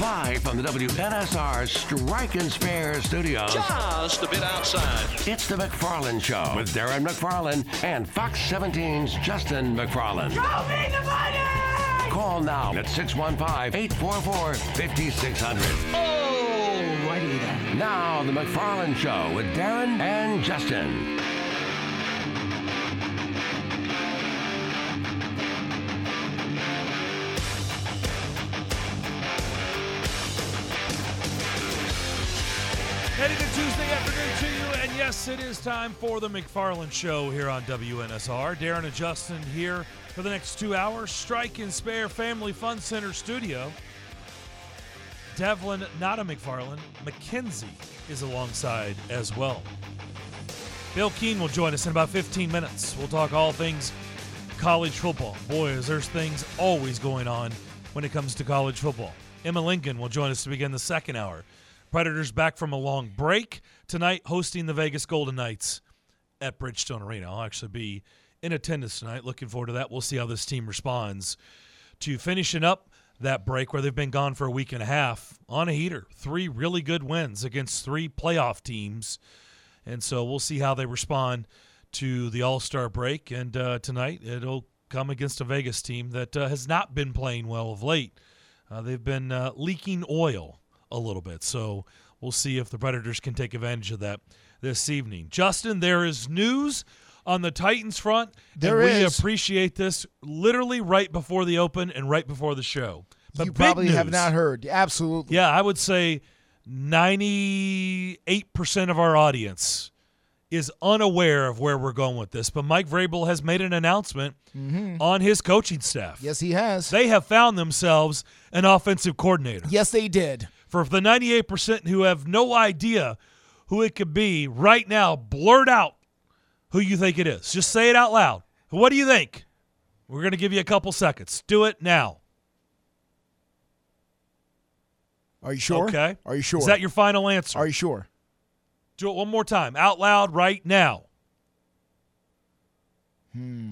Live from the WNSR Strike and Spare studios. Just a bit outside. It's the McFarland Show with Darren McFarland and Fox 17's Justin McFarland. Go beat the money! Call now at 615-844-5600. Alrighty then. Now the McFarland Show with Darren and Justin. Heading to Tuesday afternoon to you, and yes, it is time for the McFarland Show here on WNSR. Darren and Justin here for the next 2 hours. Strike and Spare Family Fun Center Studio. Devlin, not a McFarland, McKenzie is alongside as well. Bill Keen will join us in about 15 minutes. We'll talk all things college football. Boy, there's things always going on when it comes to college football. Emma Lincoln will join us to begin the second hour. Predators back from a long break tonight, hosting the Vegas Golden Knights at Bridgestone Arena. I'll actually be in attendance tonight. Looking forward to that. We'll see how this team responds to finishing up that break where they've been gone for a week and a half on a heater. Three really good wins against three playoff teams. And so we'll see how they respond to the All-Star break. And tonight it'll come against a Vegas team that has not been playing well of late. They've been leaking oil a little bit. So we'll see if the Predators can take advantage of that this evening. Justin, there is news on the Titans front. We appreciate this literally right before the open and right before the show. But you probably have not heard. Absolutely. Yeah, I would say 98% of our audience is unaware of where we're going with this. But Mike Vrabel has made an announcement on his coaching staff. Yes, he has. They have found themselves an offensive coordinator. Yes, they did. For the 98% who have no idea who it could be, right now, blurt out who you think it is. Just say it out loud. What do you think? We're going to give you a couple seconds. Do it now. Are you sure? Okay. Are you sure? Is that your final answer? Are you sure? Do it one more time. Out loud right now.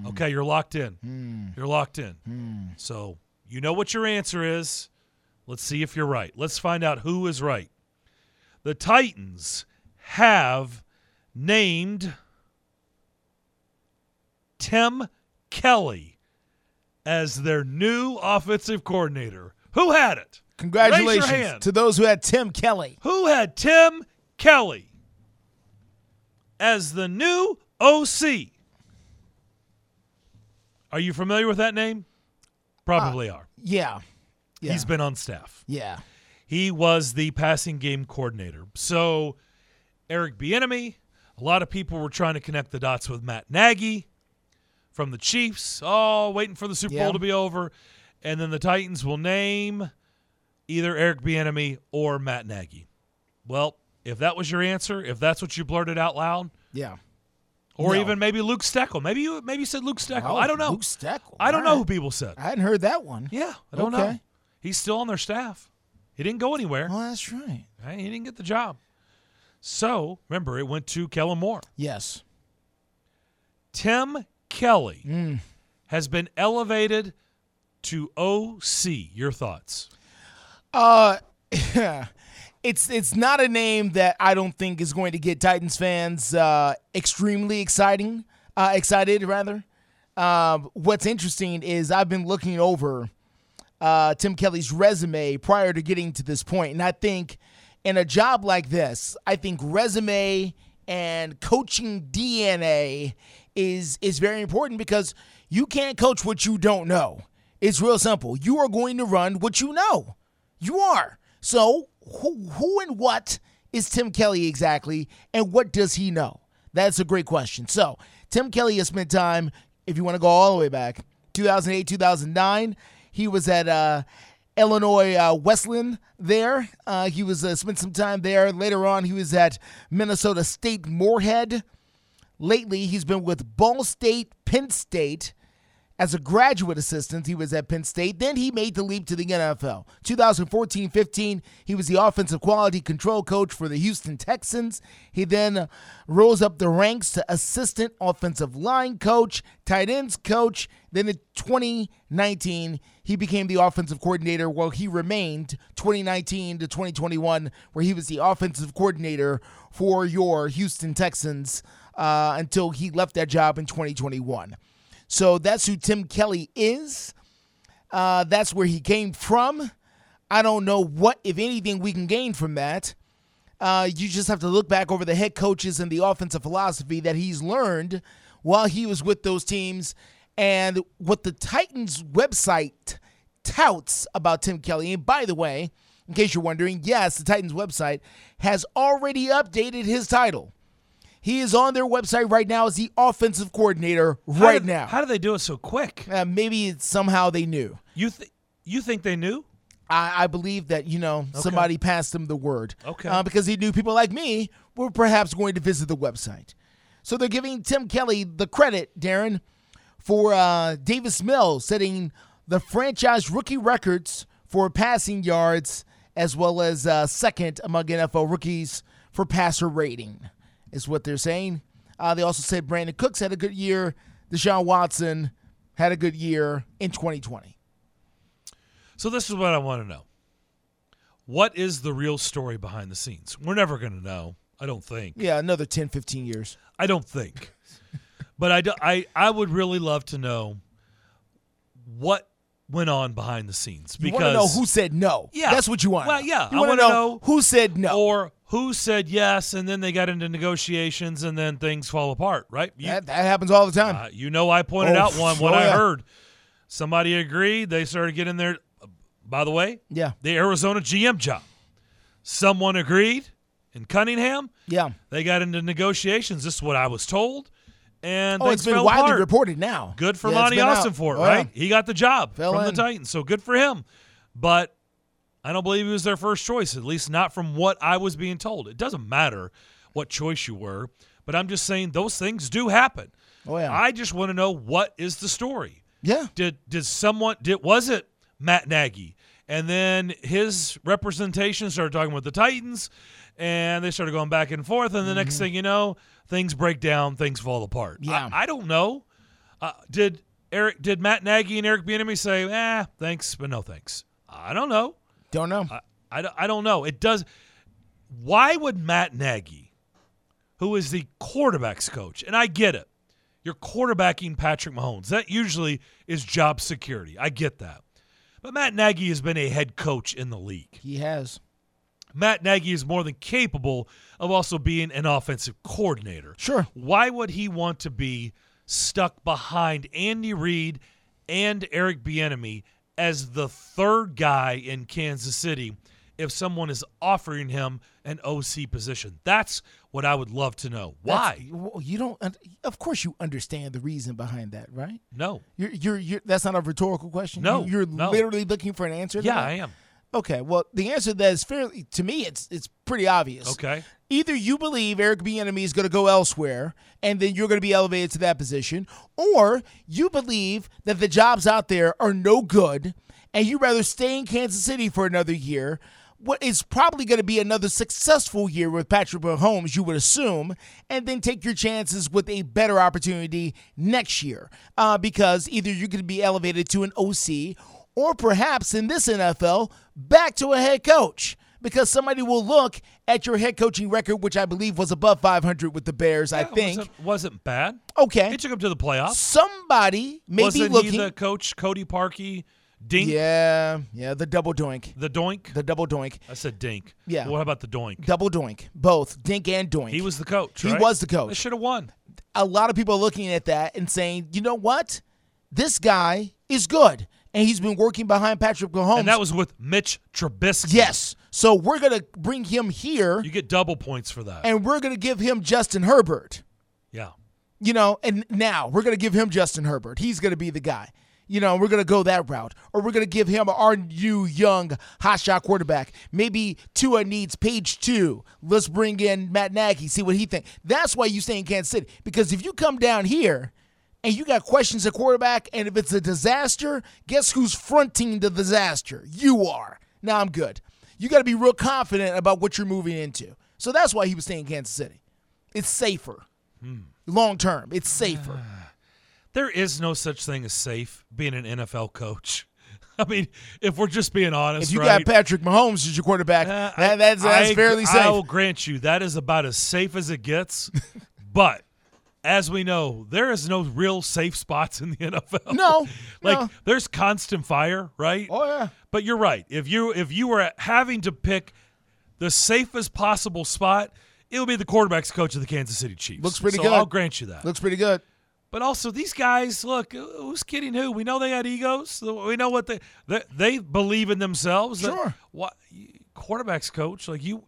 Okay, you're locked in. You're locked in. So you know what your answer is. Let's see if you're right. Let's find out who is right. The Titans have named Tim Kelly as their new offensive coordinator. Who had it? Congratulations to those who had Tim Kelly. Who had Tim Kelly as the new OC? Are you familiar with that name? Probably are. Yeah. Yeah. He's been on staff. Yeah. He was the passing game coordinator. So Eric Bieniemy, a lot of people were trying to connect the dots with Matt Nagy from the Chiefs, waiting for the Super Bowl to be over. And then the Titans will name either Eric Bieniemy or Matt Nagy. Well, if that was your answer, if that's what you blurted out loud. Yeah. Or even maybe Luke Steckel. Maybe you said Luke Steckel. I don't know. Luke Steckel. I don't know who people said. I hadn't heard that one. Yeah, I don't know. He's still on their staff. He didn't go anywhere. Well, that's right. He didn't get the job. So, remember, it went to Kellen Moore. Yes. Tim Kelly has been elevated to OC. Your thoughts? It's not a name that I don't think is going to get Titans fans extremely excited. What's interesting is I've been looking over Tim Kelly's resume prior to getting to this point. And I think in a job like this, I think resume and coaching DNA is very important, because you can't coach what you don't know. It's real simple. You are going to run what you know. You are. So who and what is Tim Kelly exactly, and what does he know? That's a great question. So Tim Kelly has spent time, if you want to go all the way back, 2008, 2009, he was at Illinois Wesleyan there. He was spent some time there. Later on, he was at Minnesota State Moorhead. Lately, he's been with Ball State, Penn State, As a graduate assistant, he was at Penn State. Then he made the leap to the NFL. 2014-15, he was the offensive quality control coach for the Houston Texans. He then rose up the ranks to assistant offensive line coach, tight ends coach. Then in 2019, he became the offensive coordinator, while he remained 2019 to 2021, where he was the offensive coordinator for your Houston Texans until he left that job in 2021. So that's who Tim Kelly is. That's where he came from. I don't know what, if anything, we can gain from that. You just have to look back over the head coaches and the offensive philosophy that he's learned while he was with those teams. And what the Titans website touts about Tim Kelly, and by the way, in case you're wondering, yes, the Titans website has already updated his title. He is on their website right now as the offensive coordinator now. How do they do it so quick? Maybe somehow they knew. You think they knew? I believe that, somebody passed him the word. Okay. Because he knew people like me were perhaps going to visit the website. So they're giving Tim Kelly the credit, Darren, for Davis Mills setting the franchise rookie records for passing yards, as well as second among NFL rookies for passer rating, is what they're saying. They also said Brandon Cooks had a good year. Deshaun Watson had a good year in 2020. So this is what I want to know. What is the real story behind the scenes? We're never going to know, I don't think. Yeah, another 10, 15 years. I don't think. But I would really love to know what went on behind the scenes. Because you want to know who said no. Yeah. That's what you want. Well, yeah. You want to know who said no. Or who said yes, and then they got into negotiations, and then things fall apart, right? That happens all the time. I pointed out I heard. Somebody agreed. They started getting their by the way, the Arizona GM job. Someone agreed in Cunningham. Yeah. They got into negotiations. This is what I was told. And it's been widely reported now. Good for Monty Austin for it, right? Yeah. He got the job from the Titans, so good for him. But I don't believe it was their first choice, at least not from what I was being told. It doesn't matter what choice you were, but I'm just saying those things do happen. Oh, yeah. I just want to know what is the story. Yeah. Was it Matt Nagy? And then his representation started talking with the Titans, and they started going back and forth, and the next thing you know, things break down, things fall apart. Yeah. I don't know. Did Matt Nagy and Eric Bieniemy say, thanks, but no thanks? I don't know. Don't know. I don't know. It does. Why would Matt Nagy, who is the quarterback's coach, and I get it, you're quarterbacking Patrick Mahomes. That usually is job security. I get that. But Matt Nagy has been a head coach in the league. He has. Matt Nagy is more than capable of also being an offensive coordinator. Sure. Why would he want to be stuck behind Andy Reid and Eric Bieniemy as the third guy in Kansas City if someone is offering him an OC position? That's what I would love to know. Why? Of course you understand the reason behind that, right? No. That's not a rhetorical question? No. You're literally looking for an answer to that? I am. Okay, well, the answer to that is fairly, to me, it's pretty obvious. Okay. Either you believe Eric Bieniemy is going to go elsewhere, and then you're going to be elevated to that position, or you believe that the jobs out there are no good, and you'd rather stay in Kansas City for another year. What is probably going to be another successful year with Patrick Mahomes, you would assume, and then take your chances with a better opportunity next year, because either you're going to be elevated to an OC, or perhaps in this NFL, back to a head coach, because somebody will look at your head coaching record, which I believe was above 500 with the Bears, I think. Wasn't bad. Okay. They took him to the playoffs. Somebody may be looking. Wasn't he the coach, Cody Parkey, Dink? Yeah, the double doink. The doink? The double doink. I said dink. Yeah. Well, what about the doink? Double doink. Both, dink and doink. He was the coach, right? He was the coach. They should have won. A lot of people are looking at that and saying, you know what? This guy is good. And he's been working behind Patrick Mahomes. And that was with Mitch Trubisky. Yes. So we're going to bring him here. You get double points for that. And we're going to give him Justin Herbert. Yeah. We're going to give him Justin Herbert. He's going to be the guy. We're going to go that route. Or we're going to give him our new young hotshot quarterback. Maybe Tua needs page 2. Let's bring in Matt Nagy, see what he thinks. That's why you stay in Kansas City. Because if you come down here and you got questions at quarterback, and if it's a disaster, guess who's fronting the disaster? You are. Now I'm good. You got to be real confident about what you're moving into. So that's why he was staying in Kansas City. It's safer. Long term, it's safer. There is no such thing as safe being an NFL coach. I mean, if we're just being honest, if you got Patrick Mahomes as your quarterback, that's fairly safe. I will grant you that is about as safe as it gets. But as we know, there is no real safe spots in the NFL. No, there's constant fire, right? Oh yeah. But you're right. If you were having to pick the safest possible spot, it would be the quarterback's coach of the Kansas City Chiefs. Looks pretty good. I'll grant you that. Looks pretty good. But also, these guys, look, who's kidding who? We know they had egos. We know what they believe in themselves. Sure. What quarterback's coach? Like you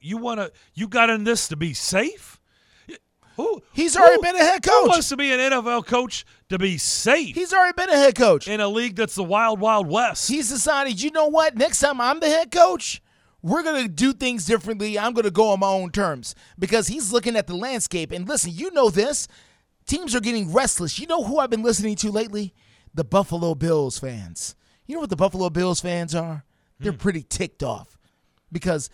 got in this to be safe. He's already been a head coach. Who wants to be an NFL coach to be safe? He's already been a head coach in a league that's the wild, wild west. He's decided. You know what? Next time I'm the head coach, we're going to do things differently. I'm going to go on my own terms because he's looking at the landscape. And listen, you know this. Teams are getting restless. You know who I've been listening to lately? The Buffalo Bills fans. You know what the Buffalo Bills fans are? They're pretty ticked off because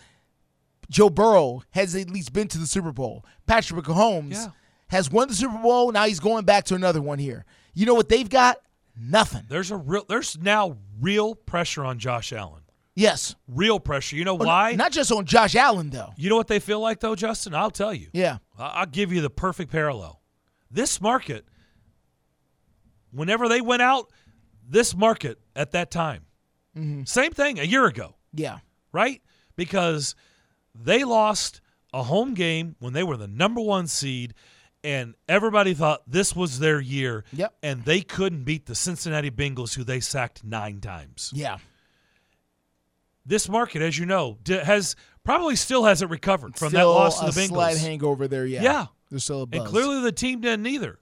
Joe Burrow has at least been to the Super Bowl. Patrick Mahomes has won the Super Bowl. Now he's going back to another one here. You know what they've got? Nothing. There's now real pressure on Josh Allen. Yes. Real pressure. You know why? Not just on Josh Allen, though. You know what they feel like, though, Justin? I'll tell you. Yeah. I'll give you the perfect parallel. This market, whenever they went out, this market at that time, same thing a year ago. Yeah. Right? Because they lost a home game when they were the number 1 seed, and everybody thought this was their year, and they couldn't beat the Cincinnati Bengals, who they sacked 9 times. Yeah. This market, as you know, has probably still hasn't recovered from that loss to the Bengals. Still a slight hangover there, yeah. Yeah. There's still a buzz. And clearly the team didn't either.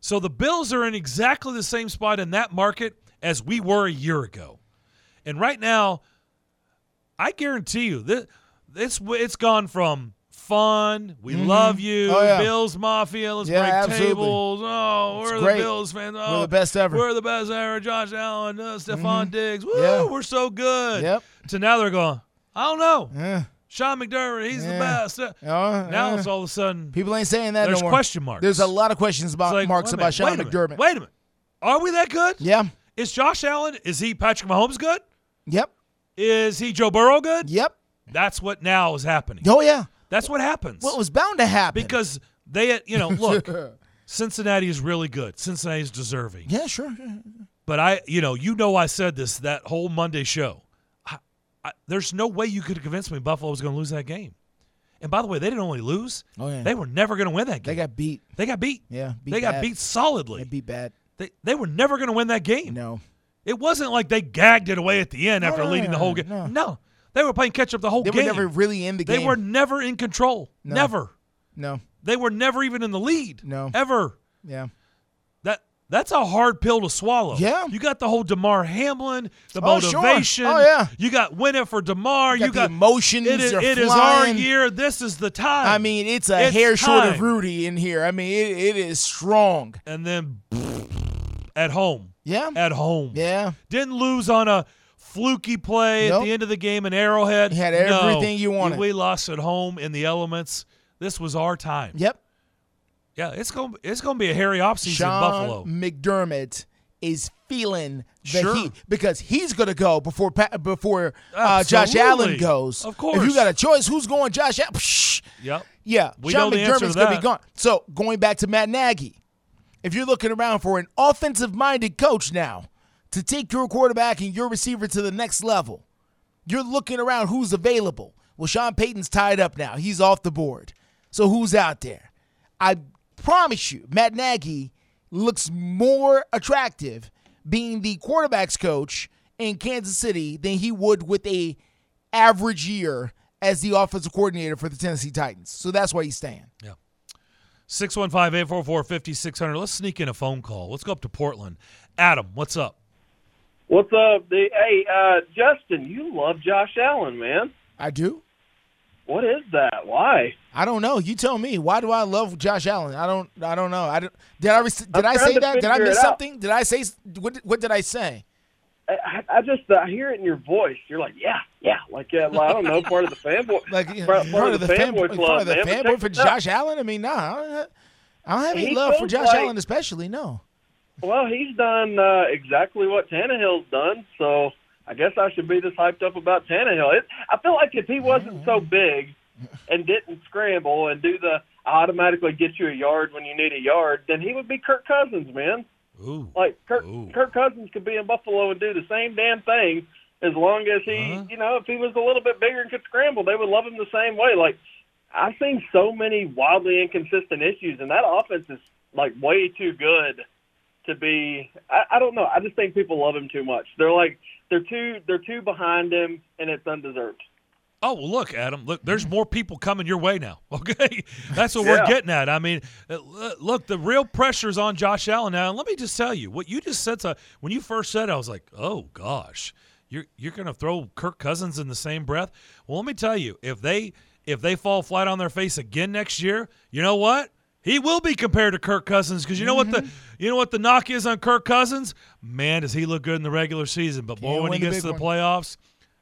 So the Bills are in exactly the same spot in that market as we were a year ago. And right now, I guarantee you, it's gone from fun, we love you, Bills Mafia, let's break tables, we're the Bills fans. Oh, we're the best ever. We're the best ever. Josh Allen, Stephon Diggs, woo, we're so good. Yep. So now they're going, I don't know. Yeah. Sean McDermott, he's the best. Now it's all of a sudden. People ain't saying that no more. There's question marks. There's a lot of questions about Sean McDermott. Wait a minute. Are we that good? Yeah. Is Josh Allen, is he Patrick Mahomes good? Yep. Is he Joe Burrow good? Yep. That's what now is happening. Oh, yeah. That's what happens. Well, it was bound to happen. Because they, look, Cincinnati is really good. Cincinnati is deserving. Yeah, sure. But I said this that whole Monday show. There's no way you could have convinced me Buffalo was going to lose that game. And by the way, they didn't only lose. Oh, yeah. They were never going to win that game. They got beat. Yeah. Got beat solidly. They beat bad. They were never going to win that game. No. It wasn't like they gagged it away at the end after leading the whole game. No. They were playing catch-up the whole game. They were never really in the game. They were never in control. No. Never. No. They were never even in the lead. No. Ever. Yeah. That's a hard pill to swallow. Yeah. You got the whole DeMar Hamlin, the motivation. Sure. Oh, yeah. You got win it for DeMar. You got the emotions. It is our year. This is the time. I mean, it's hair short of Rudy in here. I mean, it is strong. And then at home. Yeah. At home. Yeah. Didn't lose on a fluky play at the end of the game in Arrowhead. You had everything you wanted. We lost at home in the elements. This was our time. Yep. Yeah, it's gonna be a hairy offseason in Buffalo. Sean McDermott is feeling the heat because he's gonna go before Josh Allen goes. Of course, if you got a choice, who's going? Josh Allen. Yep. Yeah, Sean McDermott's gonna be gone. So going back to Matt Nagy, if you're looking around for an offensive-minded coach now to take your quarterback and your receiver to the next level, you're looking around who's available. Well, Sean Payton's tied up now; he's off the board. So who's out there? I promise you, Matt Nagy looks more attractive being the quarterback's coach in Kansas City than he would with an average year as the offensive coordinator for the Tennessee Titans. So that's why he's staying. Yeah. 615-844-5600. Let's sneak in a phone call. Let's go up to Portland. Adam, what's up? What's up? Hey, Justin, you love Josh Allen, man. I do. what is that? Why? I don't know. You tell me. Why do I love Josh Allen? I don't know. Did I say that? Did I miss something? Did I say what did I say? I just hear it in your voice. You're like, yeah. Like I don't know, part of the fanboy. Part of the fanboy for Josh Allen? I mean, nah. I don't have any love for Josh Allen especially, no. Well, he's done exactly what Tannehill's done, so I guess I should be this hyped up about Tannehill. I feel like if he wasn't so big and didn't scramble and do the automatically get you a yard when you need a yard, then he would be Kirk Cousins, man. Ooh. Like Kirk Cousins could be in Buffalo and do the same damn thing as long as he, if he was a little bit bigger and could scramble, they would love him the same way. Like, I've seen so many wildly inconsistent issues, and that offense is, like, way too good to be – I don't know. I just think people love him too much. They're like – They're too behind him, and it's undeserved. Oh, well, look, Adam. Look, there's more people coming your way now, okay? That's what we're getting at. I mean, look, the real pressure's on Josh Allen now. And let me just tell you, what you just said, when you first said it, I was like, oh, gosh, you're going to throw Kirk Cousins in the same breath? Well, let me tell you, if they fall flat on their face again next year, you know what? He will be compared to Kirk Cousins because you know what the knock is on Kirk Cousins? Man, does he look good in the regular season. But, boy, when he gets to the playoffs,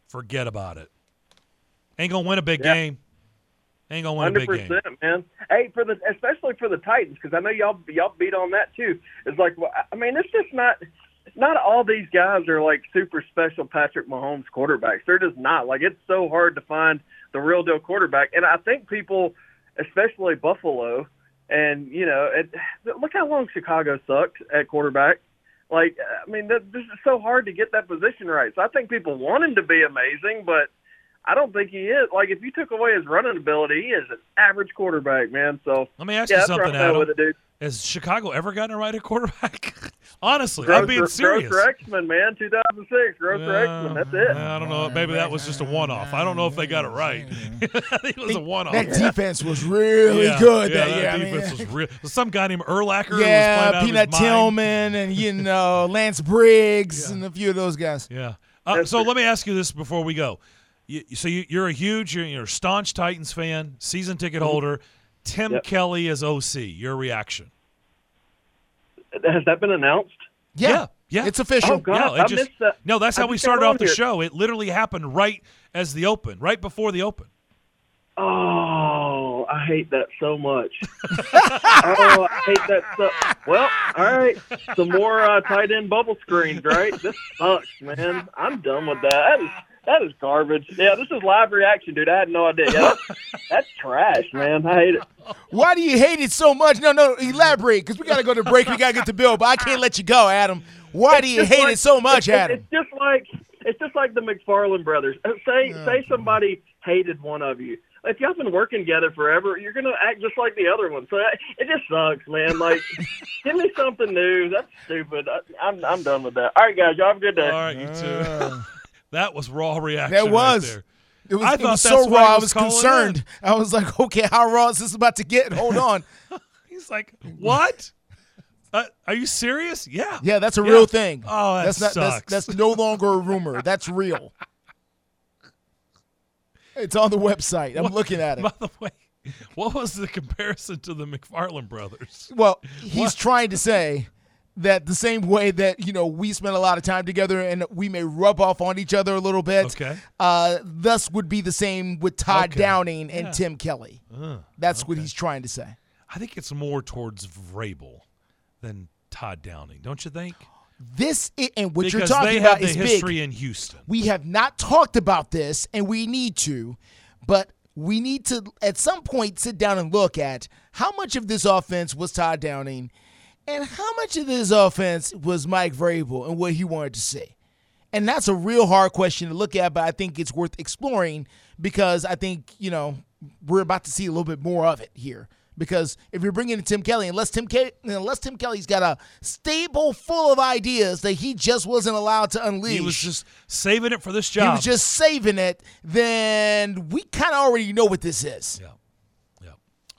forget about it. Ain't going to win a big game. Ain't going to win 100%, a big game. Man. Hey, especially for the Titans, because I know y'all beat on that too. It's like, I mean, it's just not all these guys are like super special Patrick Mahomes quarterbacks. They're just not. Like, it's so hard to find the real deal quarterback. And I think people, especially Buffalo – and, look how long Chicago sucked at quarterback. Like, I mean, this is so hard to get that position right. So I think people want him to be amazing, but I don't think he is. Like, if you took away his running ability, he is an average quarterback, man. So let me ask you something, Adam. With it, dude. Has Chicago ever gotten it right at quarterback? Honestly, I'm being serious. Gross Rexman, man, 2006. Gross Rexman, that's it. I don't know. Maybe that was just a one-off. I don't know if they got it right. It was a one-off. That defense was really good that year. That defense was real. Some guy named Urlacher. Yeah, Peanut Tillman and Lance Briggs and a few of those guys. Yeah. So let me ask you this before we go. You're a huge, you're a staunch Titans fan, season ticket holder. Tim Kelly is OC. Your reaction? Has that been announced? Yeah. It's official. Oh, God. Yeah, missed that. No, that's how we started off the show. It literally happened right before the open. Oh, I hate that so much. I hate that so – well, all right. Some more tight end bubble screens, right? This sucks, man. I'm done with that. That is garbage. Yeah, this is live reaction, dude. I had no idea. Yeah, that's trash, man. I hate it. Why do you hate it so much? No, elaborate, because we got to go to break. We got to get to Bill, but I can't let you go, Adam. Why do you hate it so much, Adam? It's just like the McFarland brothers. Say somebody hated one of you. If y'all been working together forever, you're going to act just like the other one. So it just sucks, man. Like, give me something new. That's stupid. I'm done with that. All right, guys. Y'all have a good day. All right, you too. That was raw reaction. That was. Right there. I thought it was so raw. I was concerned. I was like, okay, how raw is this about to get? Hold on. He's like, what? Are you serious? Yeah. Yeah, that's a real thing. Oh, that sucks. That's no longer a rumor. That's real. It's on the website. I'm looking at it. By the way, what was the comparison to the McFarland brothers? Well, he's trying to say that the same way that, we spend a lot of time together and we may rub off on each other a little bit, thus would be the same with Todd Downing and Tim Kelly. That's what he's trying to say. I think it's more towards Vrabel than Todd Downing, don't you think? Because you're talking about is big. Because they have the history in Houston. We have not talked about this, and we need to, but we need to at some point sit down and look at how much of this offense was Todd Downing and how much of this offense was Mike Vrabel and what he wanted to see? And that's a real hard question to look at, but I think it's worth exploring because I think, we're about to see a little bit more of it here. Because if you're bringing in Tim Kelly, unless Tim Kelly's got a stable full of ideas that he just wasn't allowed to unleash. He was just saving it for this job. Then we kind of already know what this is. Yeah.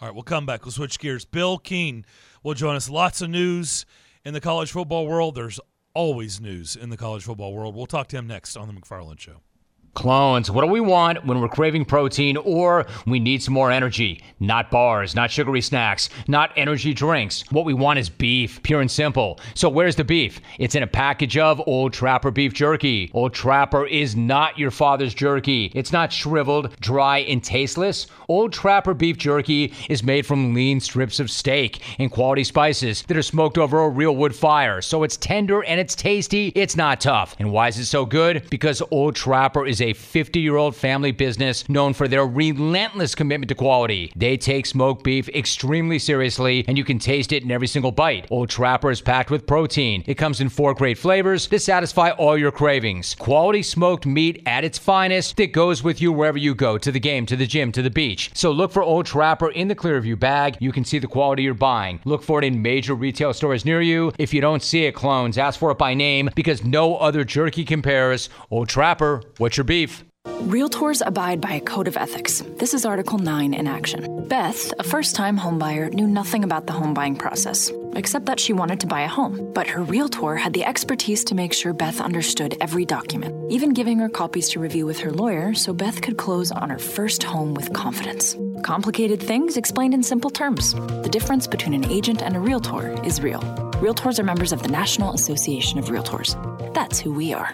All right, we'll come back. We'll switch gears. Bill Keen will join us. Lots of news in the college football world. There's always news in the college football world. We'll talk to him next on the McFarland Show. Clones. What do we want when we're craving protein or we need some more energy? Not bars, not sugary snacks, not energy drinks. What we want is beef, pure and simple. So where's the beef? It's in a package of Old Trapper beef jerky. Old Trapper is not your father's jerky. It's not shriveled, dry, and tasteless. Old Trapper beef jerky is made from lean strips of steak and quality spices that are smoked over a real wood fire. So it's tender and it's tasty. It's not tough. And why is it so good? Because Old Trapper is a 50-year-old family business known for their relentless commitment to quality. They take smoked beef extremely seriously, and you can taste it in every single bite. Old Trapper is packed with protein. It comes in 4 great flavors to satisfy all your cravings. Quality smoked meat at its finest that goes with you wherever you go, to the game, to the gym, to the beach. So look for Old Trapper in the Clearview bag. You can see the quality you're buying. Look for it in major retail stores near you. If you don't see it, clones, ask for it by name, because no other jerky compares. Old Trapper, what's your beef? Realtors abide by a code of ethics. This is Article 9 in action. Beth, a first-time homebuyer, knew nothing about the home buying process, except that she wanted to buy a home. But her realtor had the expertise to make sure Beth understood every document, even giving her copies to review with her lawyer so Beth could close on her first home with confidence. Complicated things explained in simple terms. The difference between an agent and a realtor is real. Realtors are members of the National Association of Realtors. That's who we are.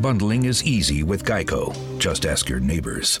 Bundling is easy with GEICO. Just ask your neighbors.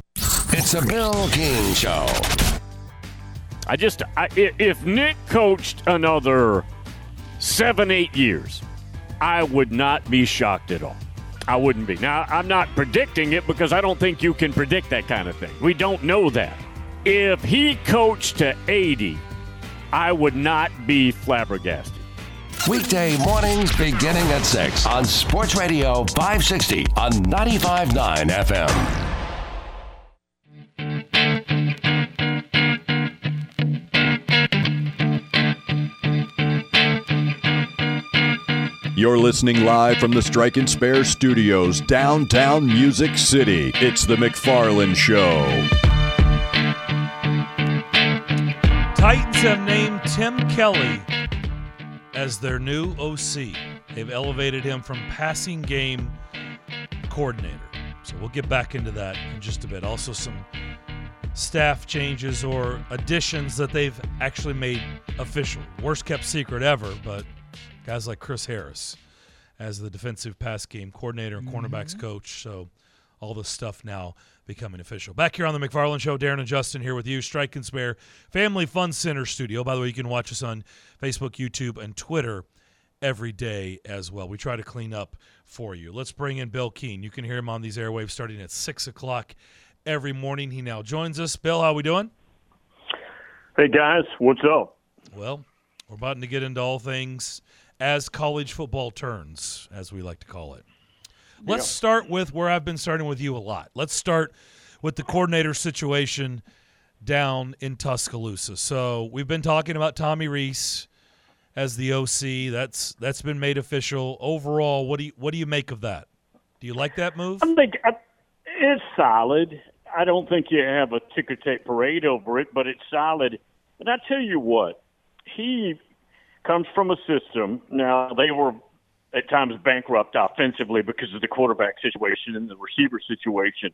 It's a Bill Keen Show. If Nick coached another 7-8 years, I would not be shocked at all. I wouldn't be. Now, I'm not predicting it because I don't think you can predict that kind of thing. We don't know that. If he coached to 80, I would not be flabbergasted. Weekday mornings beginning at 6 on Sports Radio 560 on 95.9 FM. You're listening live from the Strike and Spare Studios, downtown Music City. It's the McFarland Show. Titans have named Tim Kelly as their new OC. They've elevated him from passing game coordinator. So we'll get back into that in just a bit. Also some staff changes or additions that they've actually made official. Worst kept secret ever, but guys like Chris Harris as the defensive pass game coordinator and cornerbacks coach. So all this stuff now becoming official. Back here on the McFarland Show, Darren and Justin here with you. Strike and Spare Family Fun Center Studio. By the way, you can watch us on Facebook, YouTube, and Twitter every day as well. We try to clean up for you. Let's bring in Bill Keen. You can hear him on these airwaves starting at 6 o'clock every morning. He now joins us. Bill, how we doing? Hey, guys. What's up? Well, we're about to get into all things as college football turns, as we like to call it. Let's start with where I've been starting with you a lot. Let's start with the coordinator situation down in Tuscaloosa. So we've been talking about Tommy Rees as the OC. That's been made official. Overall, what do you make of that? Do you like that move? I think It's solid. I don't think you have a ticker tape parade over it, but it's solid. And I tell you what, he comes from a system. Now, they were at times bankrupt offensively because of the quarterback situation and the receiver situation,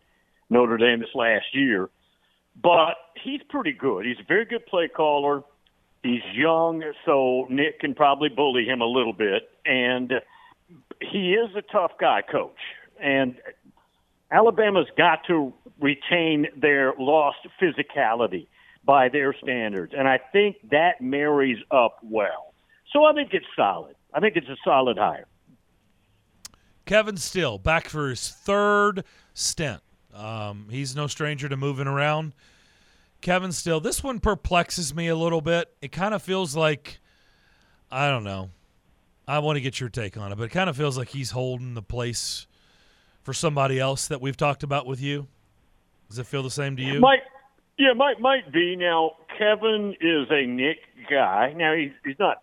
Notre Dame this last year. But he's pretty good. He's a very good play caller. He's young, so Nick can probably bully him a little bit. And he is a tough guy, coach. And Alabama's got to retain their lost physicality by their standards. And I think that marries up well. So I think it's solid. I think it's a solid hire. Kevin Steele, back for his third stint. He's no stranger to moving around. Kevin Steele, this one perplexes me a little bit. It kind of feels like, I don't know. I want to get your take on it, but it kind of feels like he's holding the place for somebody else that we've talked about with you. Does it feel the same to you? Might be. Now, Kevin is a Nick guy. Now, he's not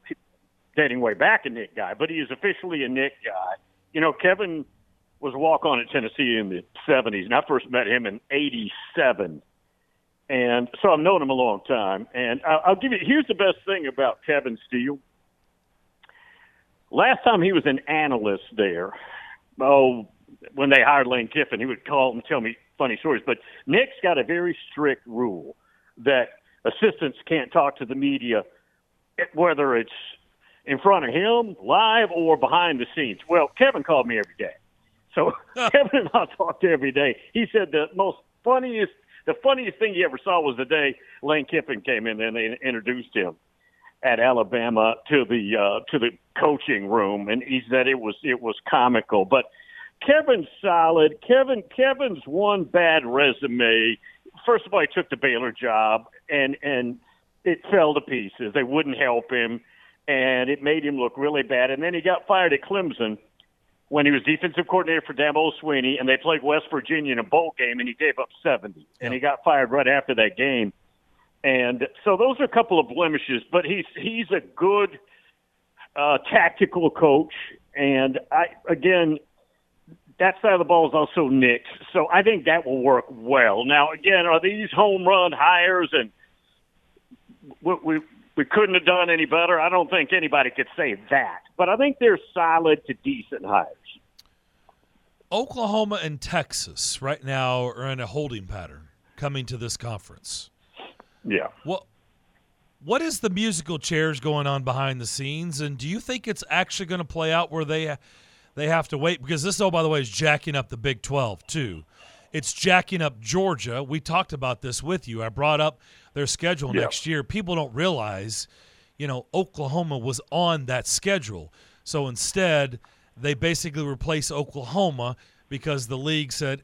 dating way back a Nick guy, but he is officially a Nick guy. You know, Kevin was a walk-on at Tennessee in the 70s, and I first met him in 87. And so I've known him a long time. And I'll give you – here's the best thing about Kevin Steele. Last time he was an analyst there, when they hired Lane Kiffin, he would call and tell me funny stories. But Nick's got a very strict rule that assistants can't talk to the media, whether it's in front of him, live, or behind the scenes. Well, Kevin called me every day. So Kevin and I talked every day. He said the funniest thing he ever saw was the day Lane Kiffin came in and they introduced him at Alabama to the coaching room, and he said it was comical. But Kevin's solid. Kevin's one bad resume. First of all, he took the Baylor job, and it fell to pieces. They wouldn't help him, and it made him look really bad. And then he got fired at Clemson when he was defensive coordinator for Dabo Swinney, and they played West Virginia in a bowl game, and he gave up 70. Yep. And he got fired right after that game. And so those are a couple of blemishes, but he's a good tactical coach. And, that side of the ball is also Nick's. So I think that will work well. Now, again, are these home run hires and we couldn't have done any better? I don't think anybody could say that. But I think they're solid to decent hires. Oklahoma and Texas right now are in a holding pattern coming to this conference. Yeah. What is the musical chairs going on behind the scenes? And do you think it's actually going to play out where they have to wait? Because this, by the way, is jacking up the Big 12 too. It's jacking up Georgia. We talked about this with you. I brought up their schedule next year. People don't realize, Oklahoma was on that schedule. So instead, they basically replace Oklahoma because the league said,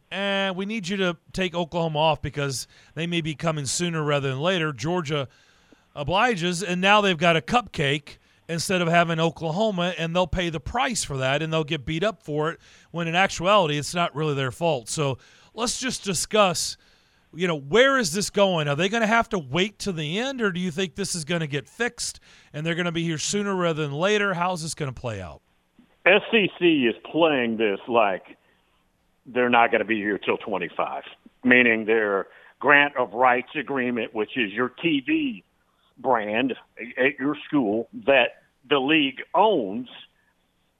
we need you to take Oklahoma off because they may be coming sooner rather than later. Georgia obliges, and now they've got a cupcake instead of having Oklahoma, and they'll pay the price for that, and they'll get beat up for it when in actuality it's not really their fault. So let's just discuss, where is this going? Are they going to have to wait to the end, or do you think this is going to get fixed and they're going to be here sooner rather than later? How's this going to play out? SEC is playing this like they're not going to be here till 25, meaning their grant of rights agreement, which is your TV brand at your school that the league owns.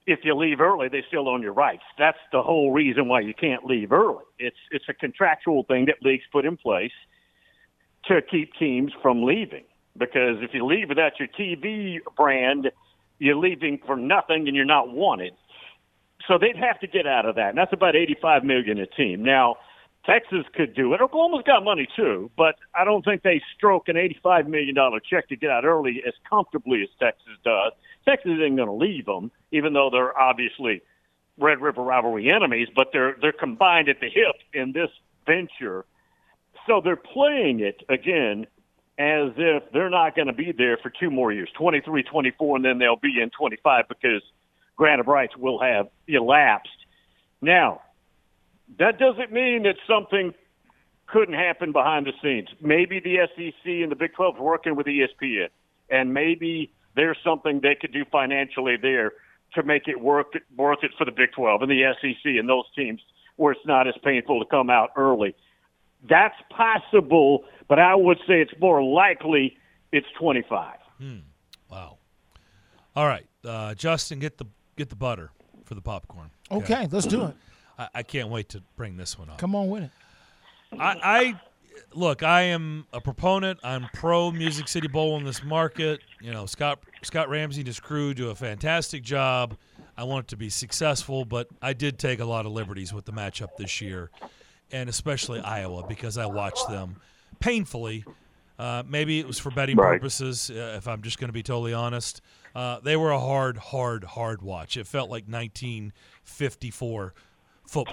If you leave early, they still own your rights. That's the whole reason why you can't leave early. It's a contractual thing that leagues put in place to keep teams from leaving, because if you leave without your TV brand, you're leaving for nothing and you're not wanted. So they'd have to get out of that, and that's about $85 million a team. Now, Texas could do it. Oklahoma's got money too, but I don't think they stroke an $85 million check to get out early as comfortably as Texas does. Texas isn't going to leave them, even though they're obviously Red River rivalry enemies, but they're combined at the hip in this venture. So they're playing it, again, as if they're not going to be there for two more years, 23, 24, and then they'll be in 25 because grant of rights will have elapsed. Now, that doesn't mean that something couldn't happen behind the scenes. Maybe the SEC and the Big 12 are working with ESPN, and maybe there's something they could do financially there to make it worth it for the Big 12 and the SEC and those teams where it's not as painful to come out early. That's possible, but I would say it's more likely it's 25. Wow. All right, Justin, get the butter for the popcorn. Okay, let's do it. I can't wait to bring this one up. Come on with it. Look, I am a proponent. I'm pro Music City Bowl in this market. You know, Scott Ramsey and his crew do a fantastic job. I want it to be successful, but I did take a lot of liberties with the matchup this year, and especially Iowa, because I watched them painfully. Maybe it was for betting purposes, if I'm just going to be totally honest. They were a hard watch. It felt like 1954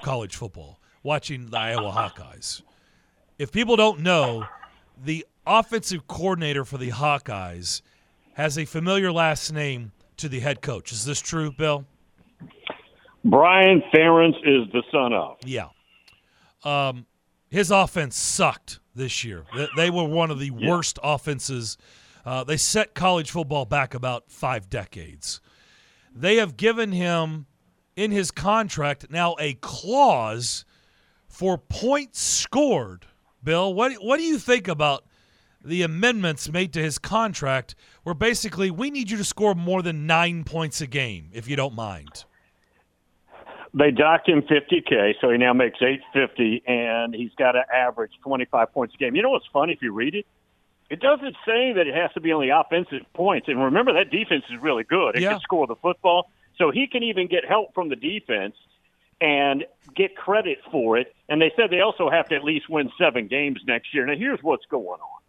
college football, watching the Iowa Hawkeyes. If people don't know, the offensive coordinator for the Hawkeyes has a familiar last name to the head coach. Is this true, Bill? Brian Ferentz is the son of. Yeah. His offense sucked this year. They were one of the worst offenses. They set college football back about 5 decades. They have given him, in his contract, now a clause for points scored. Bill, what do you think about the amendments made to his contract where basically we need you to score more than 9 points a game, if you don't mind? They docked him $50K, so he now makes $850, and he's got to average 25 points a game. You know what's funny if you read it? It doesn't say that it has to be only offensive points. And remember, that defense is really good. It can score the football. So he can even get help from the defense and get credit for it. And they said they also have to at least win 7 games next year. Now, here's what's going on.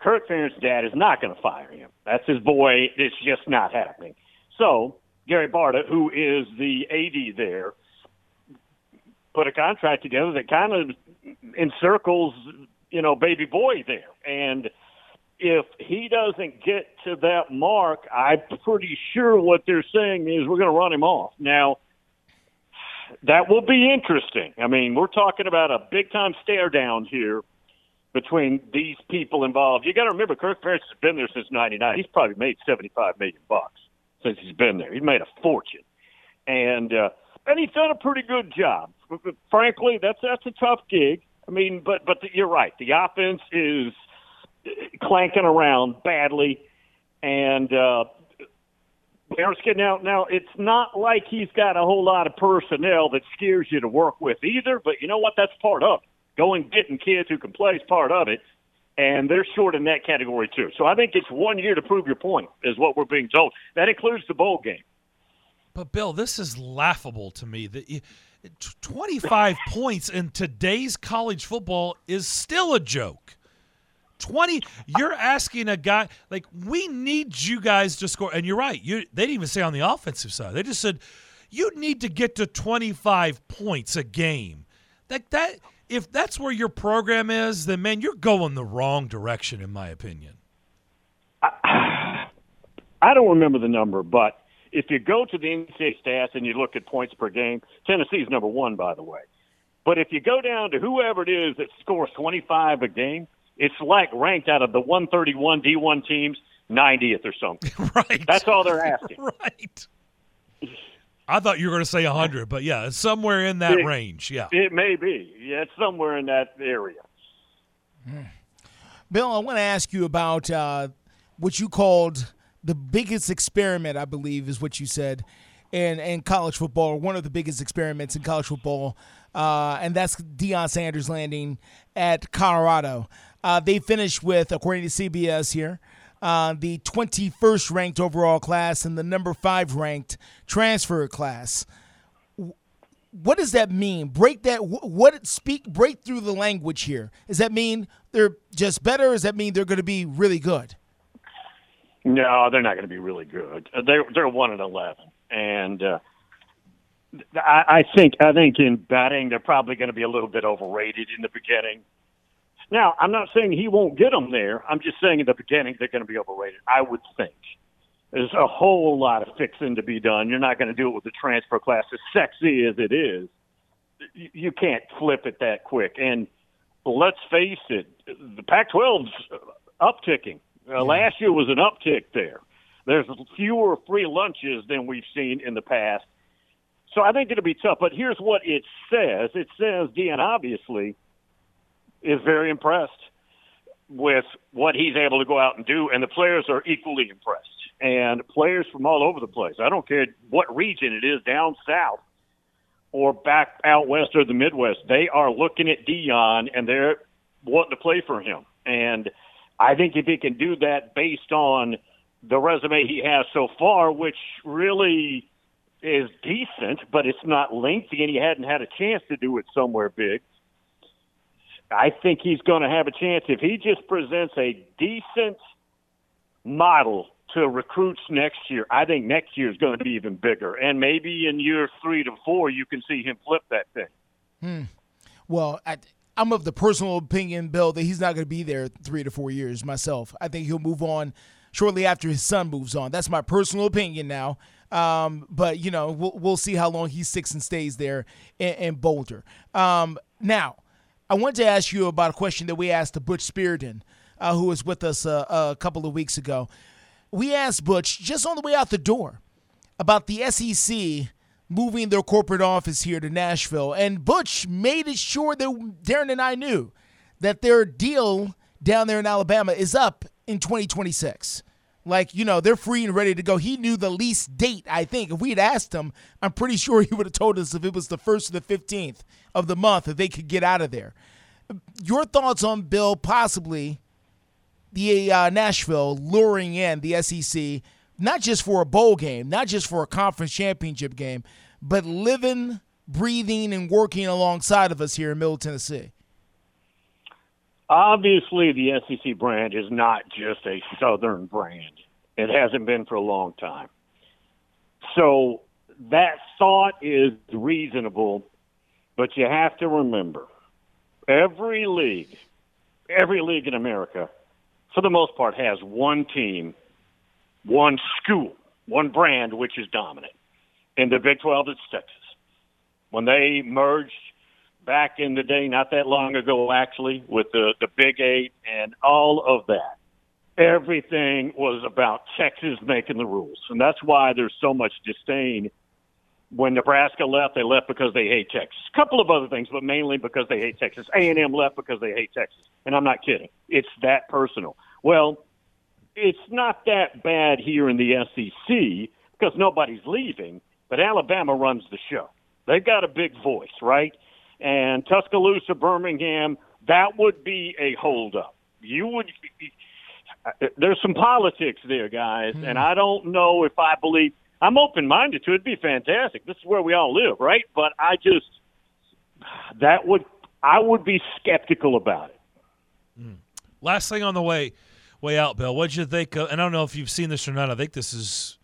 Kirk Ferentz's dad is not going to fire him. That's his boy. It's just not happening. So Gary Barta, who is the AD there, put a contract together that kind of encircles, baby boy there. And if he doesn't get to that mark, I'm pretty sure what they're saying is we're going to run him off. Now, that will be interesting. I mean, we're talking about a big-time stare-down here between these people involved. You got to remember, Kirk Ferentz has been there since 99. He's probably made $75 million since he's been there. He's made a fortune. And he's done a pretty good job. Frankly, that's a tough gig. I mean, but you're right. The offense is clanking around badly, and Now, it's not like he's got a whole lot of personnel that scares you to work with either, but you know what? That's part of it. Going getting kids who can play is part of it, and they're short in that category too. So I think it's 1 year to prove your point is what we're being told. That includes the bowl game. But, Bill, this is laughable to me. 25 points in today's college football is still a joke. 20, you're asking a guy, like, we need you guys to score. And you're right. They didn't even say on the offensive side. They just said, you need to get to 25 points a game. Like that, if that's where your program is, then, man, you're going the wrong direction, in my opinion. I don't remember the number, but if you go to the NCAA stats and you look at points per game, Tennessee's number one, by the way. But if you go down to whoever it is that scores 25 a game, it's like ranked out of the 131 D1 teams, 90th or something. Right. That's all they're asking. Right. I thought you were going to say 100, but yeah, it's somewhere in that range. Yeah. It may be. Yeah, it's somewhere in that area. Bill, I want to ask you about what you called the biggest experiment, I believe is what you said, in college football, one of the biggest experiments in college football, and that's Deion Sanders landing at Colorado. They finished with, according to CBS here, the 21st ranked overall class and the number 5 ranked transfer class. What does that mean? Break through the language here. Does that mean they're just better? Does that mean they're going to be really good? No, they're not going to be really good. They're 1-11, and I think in batting they're probably going to be a little bit overrated in the beginning. Now, I'm not saying he won't get them there. I'm just saying in the beginning they're going to be overrated, I would think. There's a whole lot of fixing to be done. You're not going to do it with the transfer class. As sexy as it is, you can't flip it that quick. And let's face it, the Pac-12's upticking. Last year was an uptick there. There's fewer free lunches than we've seen in the past. So I think it'll be tough. But here's what it says. It says Deion obviously is very impressed with what he's able to go out and do, and the players are equally impressed. And players from all over the place. I don't care what region it is, down south or back out west or the Midwest, they are looking at Deion and they're wanting to play for him. And I think if he can do that based on the resume he has so far, which really is decent, but it's not lengthy, and he hadn't had a chance to do it somewhere big, I think he's going to have a chance if he just presents a decent model to recruits next year. I think next year is going to be even bigger, and maybe in year 3 to 4 you can see him flip that thing. Well, I'm of the personal opinion, Bill, that he's not going to be there 3 to 4 years myself. I think he'll move on shortly after his son moves on. That's my personal opinion now. But, you know, we'll see how long he sticks and stays there in Boulder. Now, I want to ask you about a question that we asked to Butch Spearden, who was with us a couple of weeks ago. We asked Butch, just on the way out the door, about the SEC moving their corporate office here to Nashville. And Butch made it sure that Darren and I knew that their deal down there in Alabama is up in 2026. Like, you know, they're free and ready to go. He knew the lease date, I think. If we had asked him, I'm pretty sure he would have told us if it was the 1st or the 15th of the month that they could get out of there. Your thoughts on, Bill, possibly the Nashville luring in the SEC, not just for a bowl game, not just for a conference championship game, but living, breathing, and working alongside of us here in Middle Tennessee? Obviously, the SEC brand is not just a Southern brand. It hasn't been for a long time. So that thought is reasonable, but you have to remember, every league in America, for the most part, has one team, one school, one brand which is dominant. In the Big 12, it's Texas. When they merged back in the day, not that long ago, actually, with the Big 8 and all of that, everything was about Texas making the rules. And that's why there's so much disdain. When Nebraska left, they left because they hate Texas. A couple of other things, but mainly because they hate Texas. A&M left because they hate Texas. And I'm not kidding. It's that personal. Well, it's not that bad here in the SEC because nobody's leaving, but Alabama runs the show. They've got a big voice, right? And Tuscaloosa, Birmingham, that would be a holdup. There's some politics there, guys, and I don't know if I believe – I'm open-minded to it. It'd be fantastic. This is where we all live, right? But I just – I would be skeptical about it. Last thing on the way out, Bill. What did you think of – and I don't know if you've seen this or not. I think this is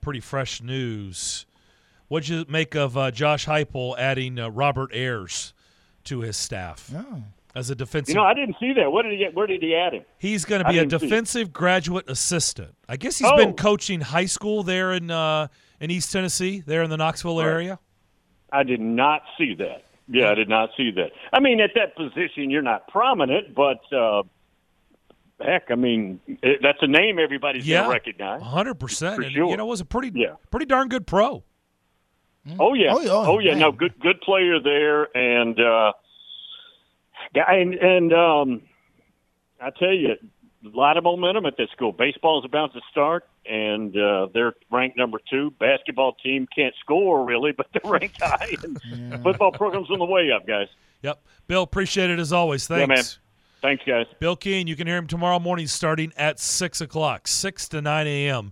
pretty fresh news. What'd you make of Josh Heupel adding Robert Ayers to his staff as a defensive? You know, I didn't see that. Where did he add him? He's going to be a defensive graduate assistant. I guess he's been coaching high school there in East Tennessee, there in the Knoxville area. I did not see that. Yeah, I did not see that. I mean, at that position, you're not prominent, but heck, I mean, that's a name everybody's going to recognize. 100%. For sure. You know, was a pretty darn good pro. Oh yeah. No, good player there, and I tell you, a lot of momentum at this school. Baseball is about to start, and they're ranked number 2. Basketball team can't score really, but they're ranked high. Football program's on the way up, guys. Yep, Bill, appreciate it as always. Thanks, yeah, man. Thanks, guys. Bill Keen, you can hear him tomorrow morning starting at 6 o'clock, 6 to 9 a.m.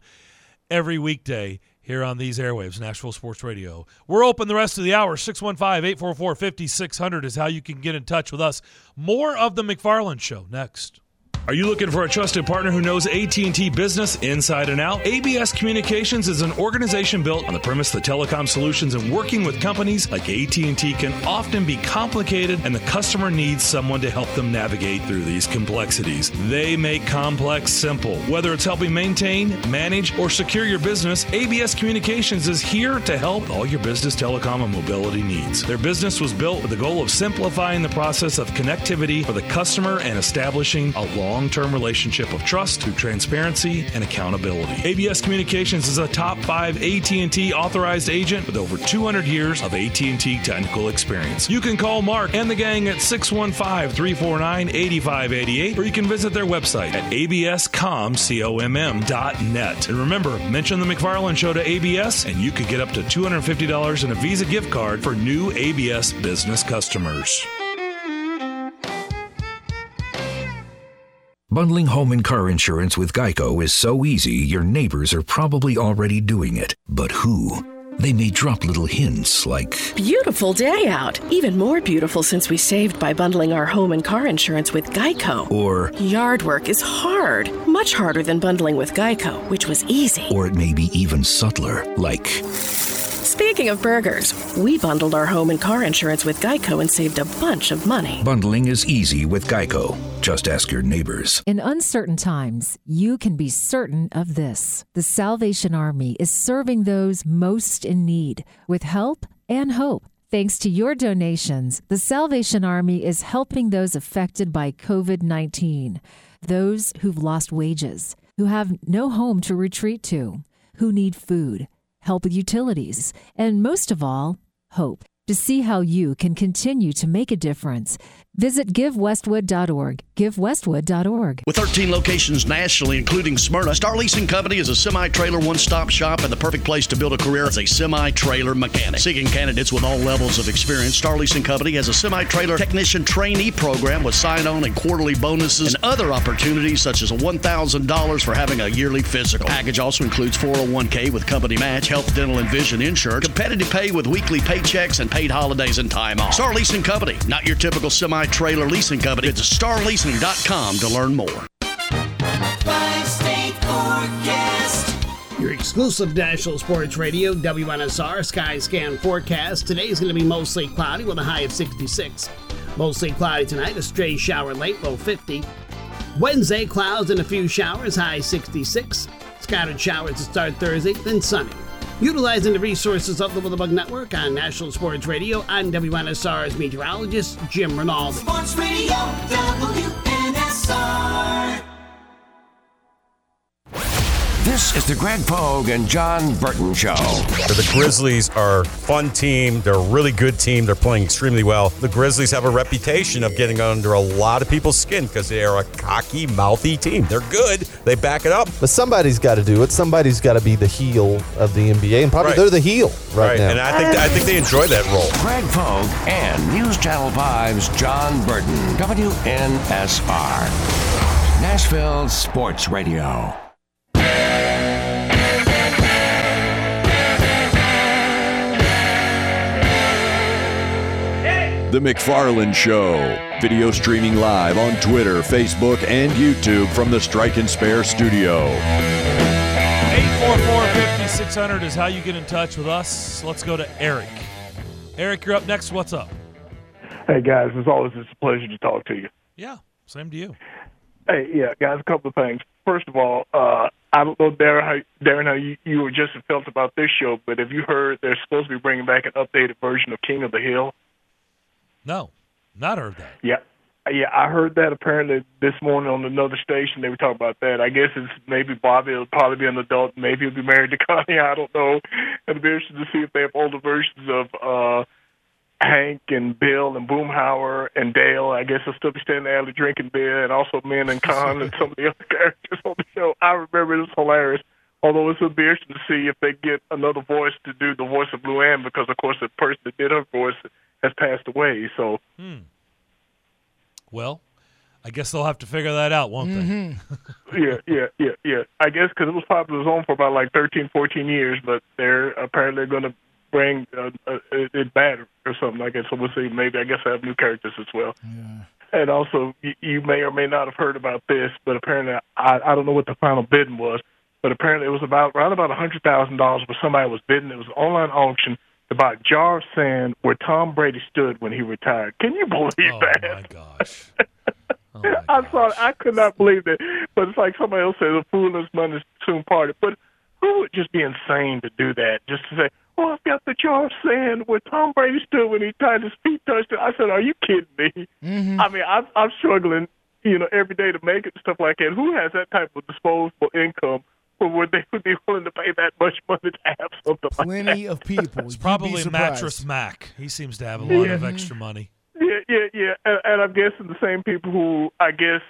every weekday. Here on these airwaves, Nashville Sports Radio. We're open the rest of the hour. 615-844-5600 is how you can get in touch with us. More of the McFarland Show next. Are you looking for a trusted partner who knows AT&T business inside and out? ABS Communications is an organization built on the premise that telecom solutions and working with companies like AT&T can often be complicated, and the customer needs someone to help them navigate through these complexities. They make complex simple. Whether it's helping maintain, manage, or secure your business, ABS Communications is here to help all your business telecom and mobility needs. Their business was built with the goal of simplifying the process of connectivity for the customer and establishing a long long-term relationship of trust through transparency and accountability. ABS Communications is a top 5 AT&T authorized agent with over 200 years of AT&T technical experience. You can call Mark and the gang at 615-349-8588, or you can visit their website at abscomm.net. And remember, mention the McFarland Show to ABS, and you could get up to $250 in a Visa gift card for new ABS business customers. Bundling home and car insurance with GEICO is so easy, your neighbors are probably already doing it. But who? They may drop little hints like, "Beautiful day out. Even more beautiful since we saved by bundling our home and car insurance with GEICO." Or, "Yard work is hard. Much harder than bundling with GEICO, which was easy." Or it may be even subtler, like, "Speaking of burgers, we bundled our home and car insurance with GEICO and saved a bunch of money." Bundling is easy with GEICO. Just ask your neighbors. In uncertain times, you can be certain of this. The Salvation Army is serving those most in need with help and hope. Thanks to your donations, the Salvation Army is helping those affected by COVID-19, those who've lost wages, who have no home to retreat to, who need food, help with utilities, and most of all, hope. To see how you can continue to make a difference, visit GiveWestwood.org, GiveWestwood.org. With 13 locations nationally, including Smyrna, Star Leasing Company is a semi-trailer one-stop shop and the perfect place to build a career as a semi-trailer mechanic. Seeking candidates with all levels of experience, Star Leasing Company has a semi-trailer technician trainee program with sign-on and quarterly bonuses and other opportunities such as $1,000 for having a yearly physical. The package also includes 401k with company match, health, dental, and vision insurance, competitive pay with weekly paychecks, and paid holidays and time off. Star Leasing Company, not your typical semi-trailer leasing company. It's starleasing.com to learn more. Five State Forecast. Your exclusive National Sports Radio WNSR Sky Scan forecast. Today is going to be mostly cloudy with a high of 66. Mostly cloudy tonight, a stray shower late, low 50. Wednesday, clouds and a few showers, high 66. Scattered showers to start Thursday, then sunny. Utilizing the resources of the Weatherbug Network on National Sports Radio, I'm WNSR's meteorologist, Jim Rinaldi. Sports Radio, WNSR. This is the Greg Pogue and John Burton Show. The Grizzlies are a fun team. They're a really good team. They're playing extremely well. The Grizzlies have a reputation of getting under a lot of people's skin because they are a cocky, mouthy team. They're good. They back it up. But somebody's got to do it. Somebody's got to be the heel of the NBA. And probably they're the heel right now. And I think they enjoy that role. Greg Pogue and News Channel 5's John Burton. WNSR. Nashville Sports Radio. The McFarland Show, video streaming live on Twitter, Facebook, and YouTube from the Strike and Spare studio. 844-5600 is how you get in touch with us. Let's go to Eric. Eric, you're up next. What's up? Hey, guys. As always, it's a pleasure to talk to you. Yeah, same to you. Hey, yeah, guys, a couple of things. First of all, I don't know, Darren, how you were just felt about this show, but have you heard they're supposed to be bringing back an updated version of King of the Hill? No, not heard that. Yeah, I heard that apparently this morning on another station. They were talking about that. I guess it's maybe Bobby will probably be an adult. Maybe he'll be married to Connie. I don't know. It'll be interesting to see if they have older versions of Hank and Bill and Boomhauer and Dale. I guess they'll still be standing there drinking beer, and also Min and Con and some of the other characters on the show. I remember it was hilarious. Although it's a be interesting to see if they get another voice to do the voice of Lou Anne, because, of course, the person that did her voice has passed away. So, Well, I guess they'll have to figure that out, won't they? Yeah. I guess because it was popular zone for about like 13, 14 years, but they're apparently going to bring it back or something like that. So we'll see. Maybe I guess I have new characters as well. Yeah. And also, you may or may not have heard about this, but apparently I don't know what the final bidding was. But apparently it was around about $100,000 where somebody was bidding. It was an online auction about jar of sand where Tom Brady stood when he retired. Can you believe that? Oh my gosh. I could not believe that. But it's like somebody else said, the fool and his money soon parted. But who would just be insane to do that? Just to say, "Oh, I've got the jar of sand where Tom Brady stood when he tied his feet touched it." I said, "Are you kidding me?" Mm-hmm. I mean, I'm struggling. you know, every day to make it and stuff like that. Who has that type of disposable income? Or would they be willing to pay that much money to have something like that? Plenty of people. It's probably Mattress Mac. He seems to have a lot of extra money. Yeah. And I'm guessing the same people who, I guess,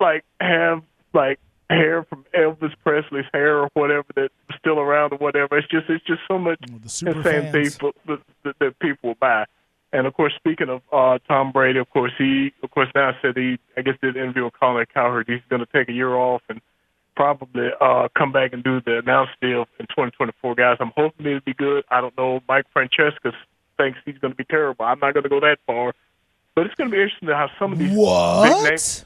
like, have, like, hair from Elvis Presley's hair or whatever that's still around or whatever. It's just so much insane people that people will buy. And, of course, speaking of Tom Brady, he now said he, I guess, did an interview with Colin Cowherd. He's going to take a year off and probably come back and do the announce deal in 2024, guys. I'm hoping it'll be good. I don't know. Mike Francesa thinks he's going to be terrible. I'm not going to go that far. But it's going to be interesting how some of these big names.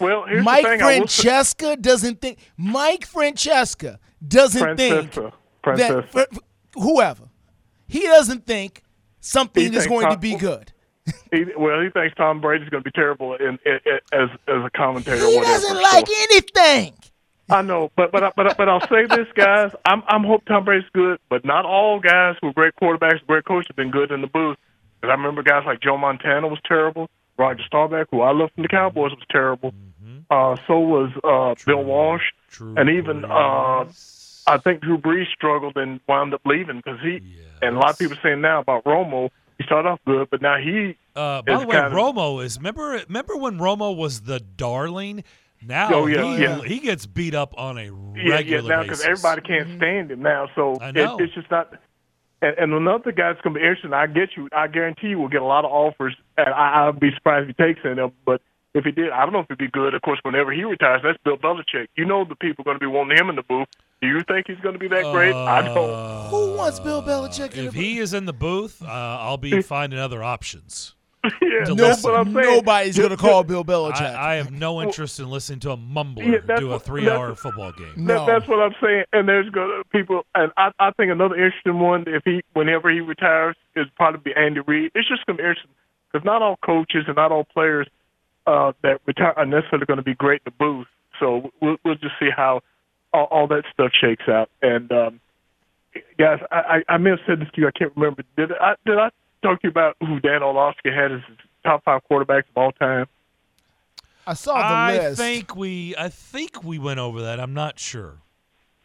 Well, here's the thing. Mike Francesa doesn't think that whoever. He doesn't think something is going to be good. He thinks Tom Brady's going to be terrible as a commentator. He doesn't like anything. I know, but I'll say this, guys. I'm hope Tom Brady's good, but not all guys who are great quarterbacks, great coaches, have been good in the booth. Because I remember guys like Joe Montana was terrible. Roger Staubach, who I loved from the Cowboys, was terrible. Mm-hmm. So was Bill Walsh, and even I think Drew Brees struggled and wound up leaving because and a lot of people saying now about Romo. He started off good, but now he. By the way, Romo is. Remember when Romo was the darling? Now he gets beat up on a regular basis. Now because everybody can't stand him now, so it's just not. And another guy that's going to be interesting. I guarantee you will get a lot of offers, and I'll be surprised if he takes any of them. But if he did, I don't know if he'd be good. Of course, whenever he retires, that's Bill Belichick. You know the people are going to be wanting him in the booth. Do you think he's going to be that great? I don't. Who wants Bill Belichick in the booth? If he is in the booth, I'll be finding other options. Nobody's going to call Bill Belichick. I have no interest in listening to a mumbler do a three-hour football game. That's what I'm saying. And there's going to people, and I think another interesting one, whenever he retires, is probably be Andy Reid. It's just going to be interesting because not all coaches and not all players that retire are necessarily going to be great in the booth. So we'll just see how all that stuff shakes out. And guys, I may have said this to you. I can't remember. Did I talk to you about who Dan Orlovsky had as his top five quarterbacks of all time? I saw the list. I think we went over that. I'm not sure.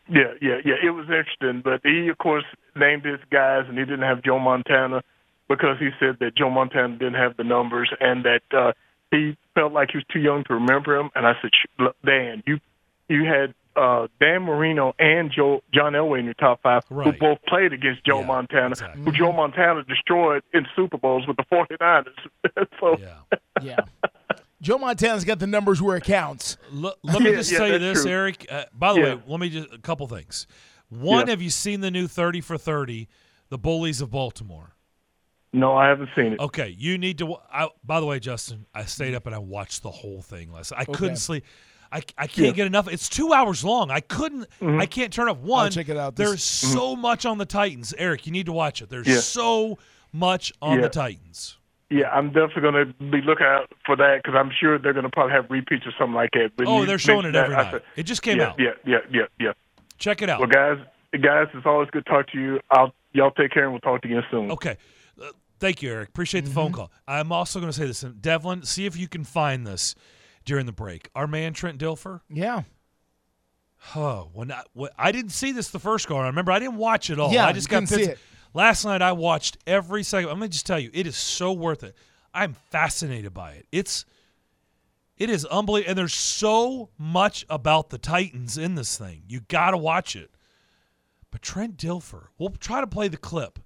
Yeah. It was interesting, but he, of course, named his guys, and he didn't have Joe Montana because he said that Joe Montana didn't have the numbers and that he felt like he was too young to remember him. And I said, Dan, you had Dan Marino and John Elway in your top five, who both played against Joe Montana, exactly. Who Joe Montana destroyed in Super Bowls with the 49ers. Joe Montana's got the numbers where it counts. Let me just say this, true. Eric. By the way, let me just a couple things. One, have you seen the new 30 for 30, The Bullies of Baltimore? No, I haven't seen it. Okay, you need to. By the way, Justin, I stayed up and I watched the whole thing last night. I couldn't sleep. I can't get enough. It's 2 hours long. I can't turn up one. I'll check it out. There's so much on the Titans. Eric, you need to watch it. There's so much on the Titans. Yeah, I'm definitely going to be looking out for that because I'm sure they're going to probably have repeats or something like that. But they're showing it every night. It just came out. Yeah. Check it out. Well, guys, it's always good to talk to you. Y'all take care, and we'll talk to you again soon. Okay. Thank you, Eric. Appreciate the phone call. I'm also going to say this. Devlin, see if you can find this. During the break, our man Trent Dilfer. Yeah. Oh, I didn't see this the first go around. Remember, I didn't watch it all. Yeah, I just got pissed. Last night I watched every second. I'm gonna just tell you, it is so worth it. I'm fascinated by it. It is unbelievable, and there's so much about the Titans in this thing. You gotta watch it. But Trent Dilfer, we'll try to play the clip.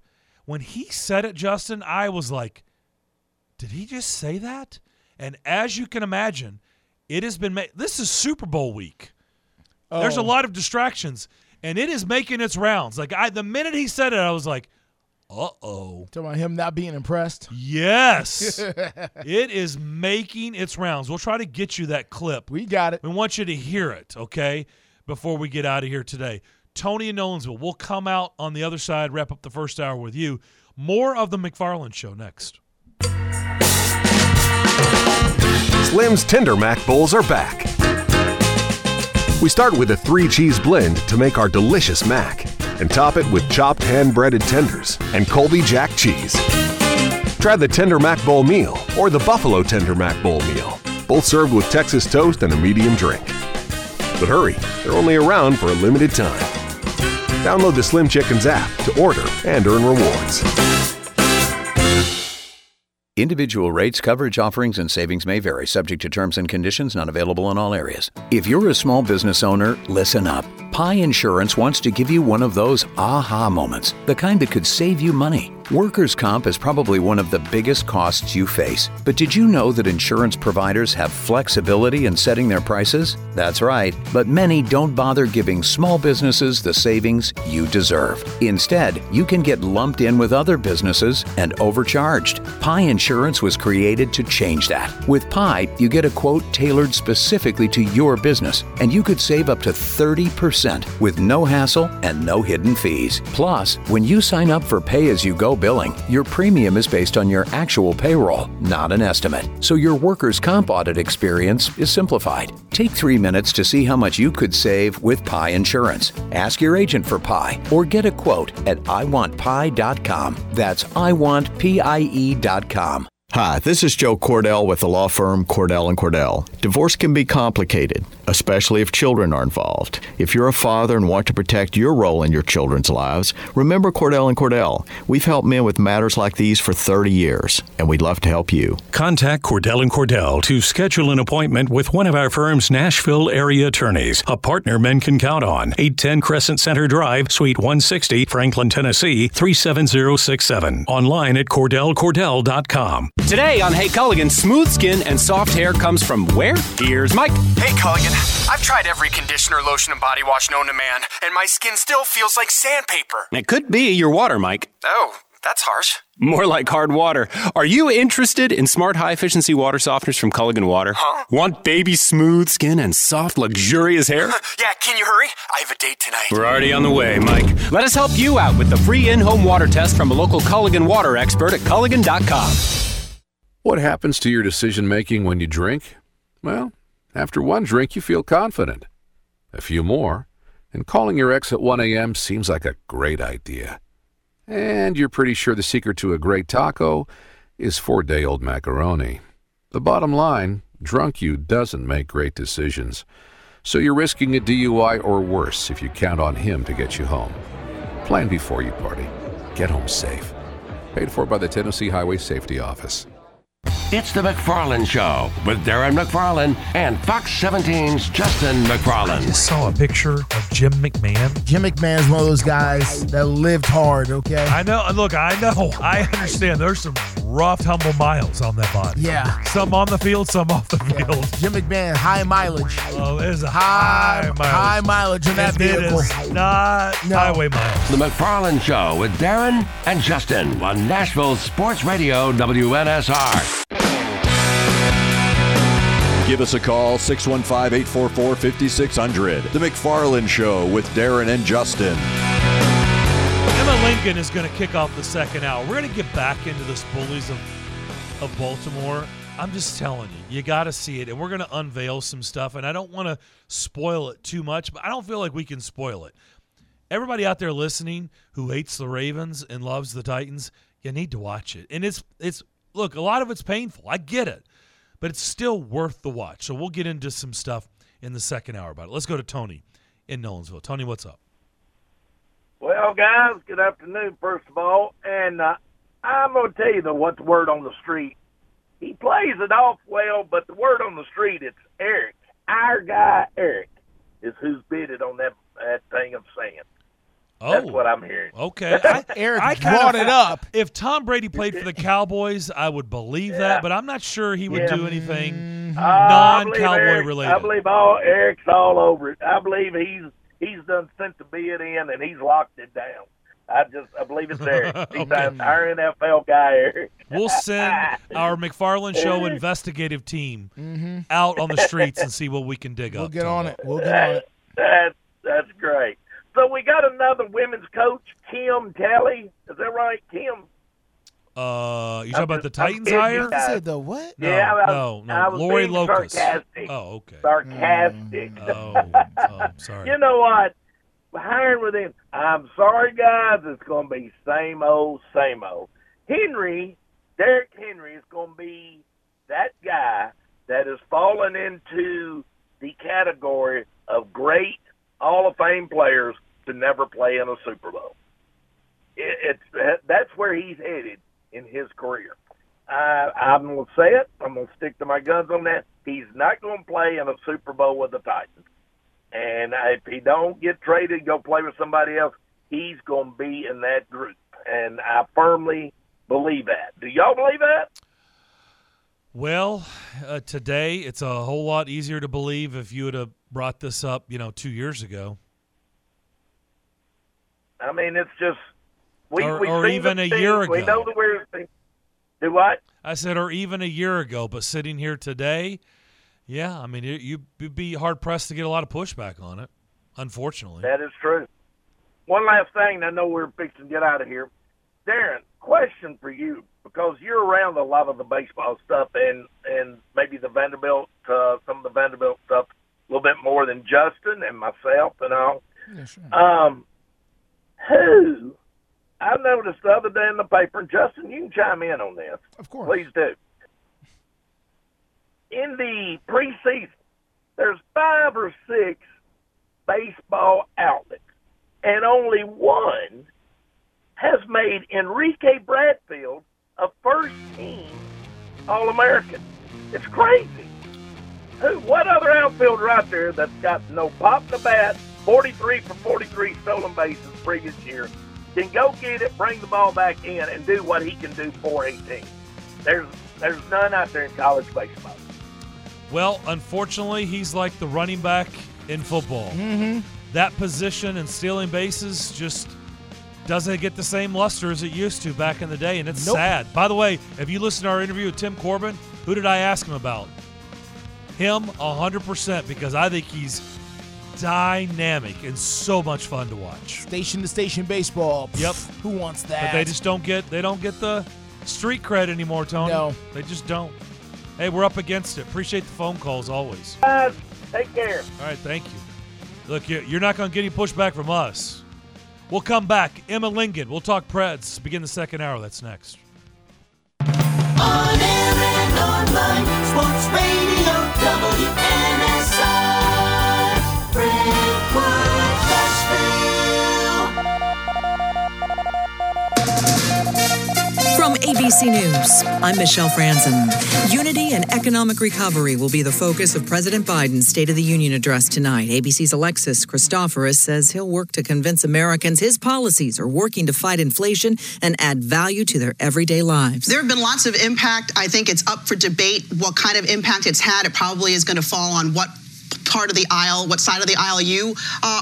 When he said it, Justin, I was like, did he just say that? And as you can imagine, it has been made. This is Super Bowl week. Oh. There's a lot of distractions, and it is making its rounds. Like the minute he said it, I was like, "Uh-oh." Talking about him not being impressed. Yes, it is making its rounds. We'll try to get you that clip. We got it. We want you to hear it, okay? Before we get out of here today, Tony and Nolensville. We'll come out on the other side, wrap up the first hour with you. More of the McFarland Show next. Slim's Tender Mac Bowls are back. We start with a 3-cheese blend to make our delicious mac and top it with chopped hand-breaded tenders and Colby Jack cheese. Try the Tender Mac Bowl meal or the Buffalo Tender Mac Bowl meal. both served with Texas toast and a medium drink. But hurry, they're only around for a limited time. Download the Slim Chickens app to order and earn rewards. Individual rates, coverage, offerings, and savings may vary, subject to terms and conditions, not available in all areas. If you're a small business owner, listen up. Pie Insurance wants to give you one of those aha moments, the kind that could save you money. Workers' comp is probably one of the biggest costs you face. But did you know that insurance providers have flexibility in setting their prices? That's right, but many don't bother giving small businesses the savings you deserve. Instead, you can get lumped in with other businesses and overcharged. Pie Insurance was created to change that. With Pie, you get a quote tailored specifically to your business, and you could save up to 30% with no hassle and no hidden fees. Plus, when you sign up for pay-as-you-go billing, your premium is based on your actual payroll, not an estimate. So your workers' comp audit experience is simplified. Take 3 minutes to see how much you could save with Pie Insurance. Ask your agent for Pie or get a quote at iwantpie.com. That's iwantpie.com. Hi, this is Joe Cordell with the law firm Cordell & Cordell. Divorce can be complicated, especially if children are involved. If you're a father and want to protect your role in your children's lives, remember Cordell & Cordell. We've helped men with matters like these for 30 years, and we'd love to help you. Contact Cordell & Cordell to schedule an appointment with one of our firm's Nashville area attorneys, a partner men can count on. 810 Crescent Center Drive, Suite 160, Franklin, Tennessee, 37067. Online at CordellCordell.com. Today on Hey Culligan, smooth skin and soft hair comes from where? Here's Mike. Hey Culligan, I've tried every conditioner, lotion, and body wash known to man, and my skin still feels like sandpaper. It could be your water, Mike. Oh, that's harsh. More like hard water. Are you interested in smart, high-efficiency water softeners from Culligan Water? Huh? Want baby smooth skin and soft, luxurious hair? Yeah, can you hurry? I have a date tonight. We're already on the way, Mike. Let us help you out with the free in-home water test from a local Culligan Water expert at Culligan.com. What happens to your decision-making when you drink? Well, after one drink, you feel confident. A few more, and calling your ex at 1 a.m. seems like a great idea. And you're pretty sure the secret to a great taco is four-day-old macaroni. The bottom line, drunk you doesn't make great decisions. So you're risking a DUI or worse if you count on him to get you home. Plan before you party. Get home safe. Paid for by the Tennessee Highway Safety Office. It's the McFarland Show with Darren McFarland and Fox 17's Justin McFarland. I just saw a picture of Jim McMahon. Jim McMahon's one of those guys that lived hard, okay? I know. Look, I know. I understand. There's some rough, humble miles on that body. Yeah. Some on the field, some off the field. Jim McMahon, high mileage. Oh, there's a high mileage. High mileage in that vehicle. It is not highway miles. The McFarland Show with Darren and Justin on Nashville Sports Radio WNSR. Give us a call, 615-844-5600. The McFarland Show with Darren and Justin. Emma Lincoln is going to kick off the second hour. We're going to get back into this bullies of Baltimore. I'm just telling you, you got to see it. And we're going to unveil some stuff. And I don't want to spoil it too much, but I don't feel like we can spoil it. Everybody out there listening who hates the Ravens and loves the Titans, you need to watch it. And it's look, a lot of it's painful. I get it. But it's still worth the watch. So we'll get into some stuff in the second hour about it. Let's go to Tony in Nolensville. Tony, what's up? Well, guys, good afternoon, first of all. And I'm going to tell you what's the word on the street. He plays it off well, but the word on the street, it's Eric. Our guy Eric is who's bidded on that thing I'm saying. Oh, that's what I'm hearing. Okay. Eric brought it up. If Tom Brady played for the Cowboys, I would believe that, but I'm not sure he would do anything non-Cowboy related. I believe Eric's all over it. I believe he's done sent the bid in, and he's locked it down. I believe it's Eric. He's our NFL guy, Eric. We'll send our McFarland Show investigative team out on the streets and see what we can dig up. We'll get on it. That's great. So we got another women's coach, Tim Kelly. Is that right, Tim? You talking about the Titans hire? I said the what? No. I was Lori being Locust. Sarcastic. Oh, okay. Sarcastic. Oh, sorry. You know what? Hiring with him. I'm sorry, guys. It's going to be same old, same old. Derrick Henry is going to be that guy that has fallen into the category of great Hall of Fame players to never play in a Super Bowl. That's where he's headed in his career. I'm going to say it. I'm going to stick to my guns on that. He's not going to play in a Super Bowl with the Titans. And if he don't get traded, go play with somebody else, he's going to be in that group. And I firmly believe that. Do y'all believe that? Well, today it's a whole lot easier to believe. If you would have brought this up, 2 years ago. I mean, it's just or even a year ago. We know the weirdest thing. Do what? I said, or even a year ago, but sitting here today, yeah, I mean, you'd be hard-pressed to get a lot of pushback on it, unfortunately. That is true. One last thing, I know we're fixing to get out of here. Darren, question for you, because you're around a lot of the baseball stuff and maybe the Vanderbilt, some of the Vanderbilt stuff a little bit more than Justin and myself and all. Yeah, sure. Who, I noticed the other day in the paper, and Justin, you can chime in on this. Of course. Please do. In the preseason, there's 5 or 6 baseball outlets, and only one has made Enrique Bradfield a first-team All-American. It's crazy. What other outfielder out there that's got no pop in the bat, 43 for 43 stolen bases previous year, can go get it, bring the ball back in, and do what he can do for a team? There's none out there in college baseball. Well, unfortunately, he's like the running back in football. Mm-hmm. That position and stealing bases just doesn't get the same luster as it used to back in the day, and it's sad. By the way, if you listen to our interview with Tim Corbin, who did I ask him about? Him, 100%, because I think he's dynamic and so much fun to watch. Station-to-station baseball. Yep. Who wants that? But they just don't get the street cred anymore, Tony. No. They just don't. Hey, we're up against it. Appreciate the phone calls always. Take care. All right, thank you. Look, you're not going to get any pushback from us. We'll come back. Emma Lincoln. We'll talk Preds. Begin the second hour. That's next. On air and online, Sports Radio WNSR, Brentwood, Nashville. From ABC News, I'm Michelle Franzen. Unity and economic recovery will be the focus of President Biden's State of the Union address tonight. ABC's Alexis Christoforous says he'll work to convince Americans his policies are working to fight inflation and add value to their everyday lives. There have been lots of impact. I think it's up for debate what kind of impact it's had. It probably is going to fall on what side of the aisle you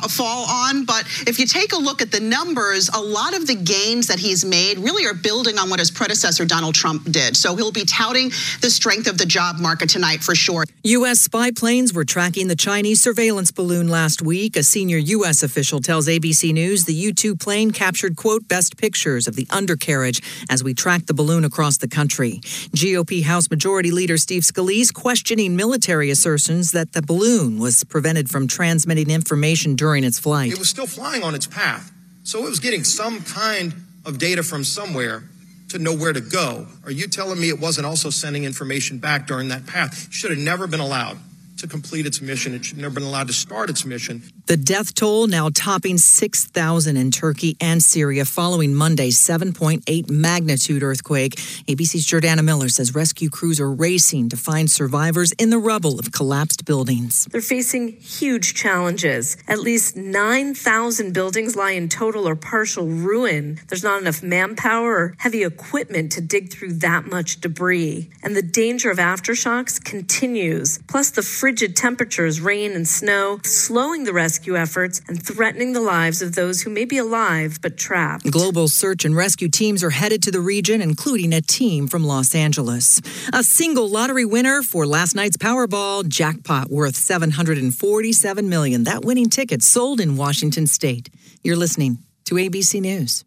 fall on. But if you take a look at the numbers, a lot of the gains that he's made really are building on what his predecessor, Donald Trump, did. So he'll be touting the strength of the job market tonight for sure. U.S. spy planes were tracking the Chinese surveillance balloon last week. A senior U.S. official tells ABC News the U-2 plane captured, quote, best pictures of the undercarriage as we tracked the balloon across the country. GOP House Majority Leader Steve Scalise questioning military assertions that the balloon was prevented from transmitting information during its flight. It was still flying on its path, so it was getting some kind of data from somewhere to know where to go. Are you telling me it wasn't also sending information back during that path? It should have never been allowed to complete its mission. It should have never been allowed to start its mission. The death toll now topping 6,000 in Turkey and Syria following Monday's 7.8 magnitude earthquake. ABC's Jordana Miller says rescue crews are racing to find survivors in the rubble of collapsed buildings. They're facing huge challenges. At least 9,000 buildings lie in total or partial ruin. There's not enough manpower or heavy equipment to dig through that much debris. And the danger of aftershocks continues. Plus the frigid temperatures, rain and snow, slowing the rescue efforts and threatening the lives of those who may be alive but trapped. Global search and rescue teams are headed to the region, including a team from Los Angeles. A single lottery winner for last night's Powerball jackpot worth $747 million. That winning ticket sold in Washington State. You're listening to ABC News.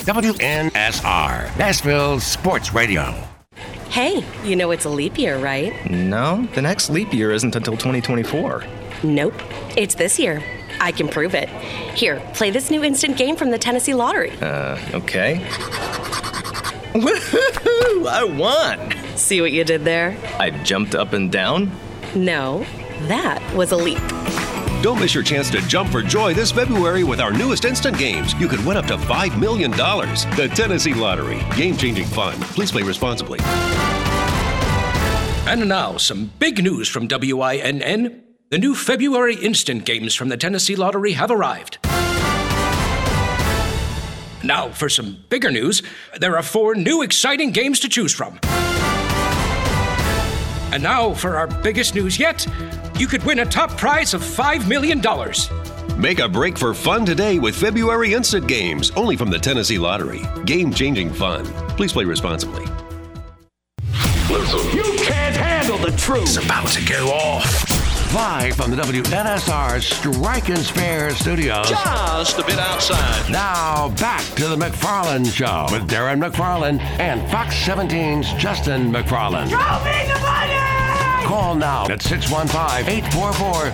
WNSR, Nashville Sports Radio. Hey, you know it's a leap year, right? No, the next leap year isn't until 2024. Nope, it's this year. I can prove it. Here, play this new instant game from the Tennessee Lottery. Okay. Woohoo! I won! See what you did there? I jumped up and down? No, that was a leap. Don't miss your chance to jump for joy this February with our newest instant games. You could win up to $5 million. The Tennessee Lottery. Game-changing fun. Please play responsibly. And now, some big news from WINN. The new February instant games from the Tennessee Lottery have arrived. Now, for some bigger news, there are 4 new exciting games to choose from. And now, for our biggest news yet, you could win a top prize of $5 million. Make a break for fun today with February instant games, only from the Tennessee Lottery. Game-changing fun. Please play responsibly. Listen, you can't handle the truth. It's about to go off. Live from the WNSR Strike and Spare studios. Just a bit outside. Now back to the McFarland Show with Darren McFarland and Fox 17's Justin McFarland. Show me the money! Call now at 615-844-5600.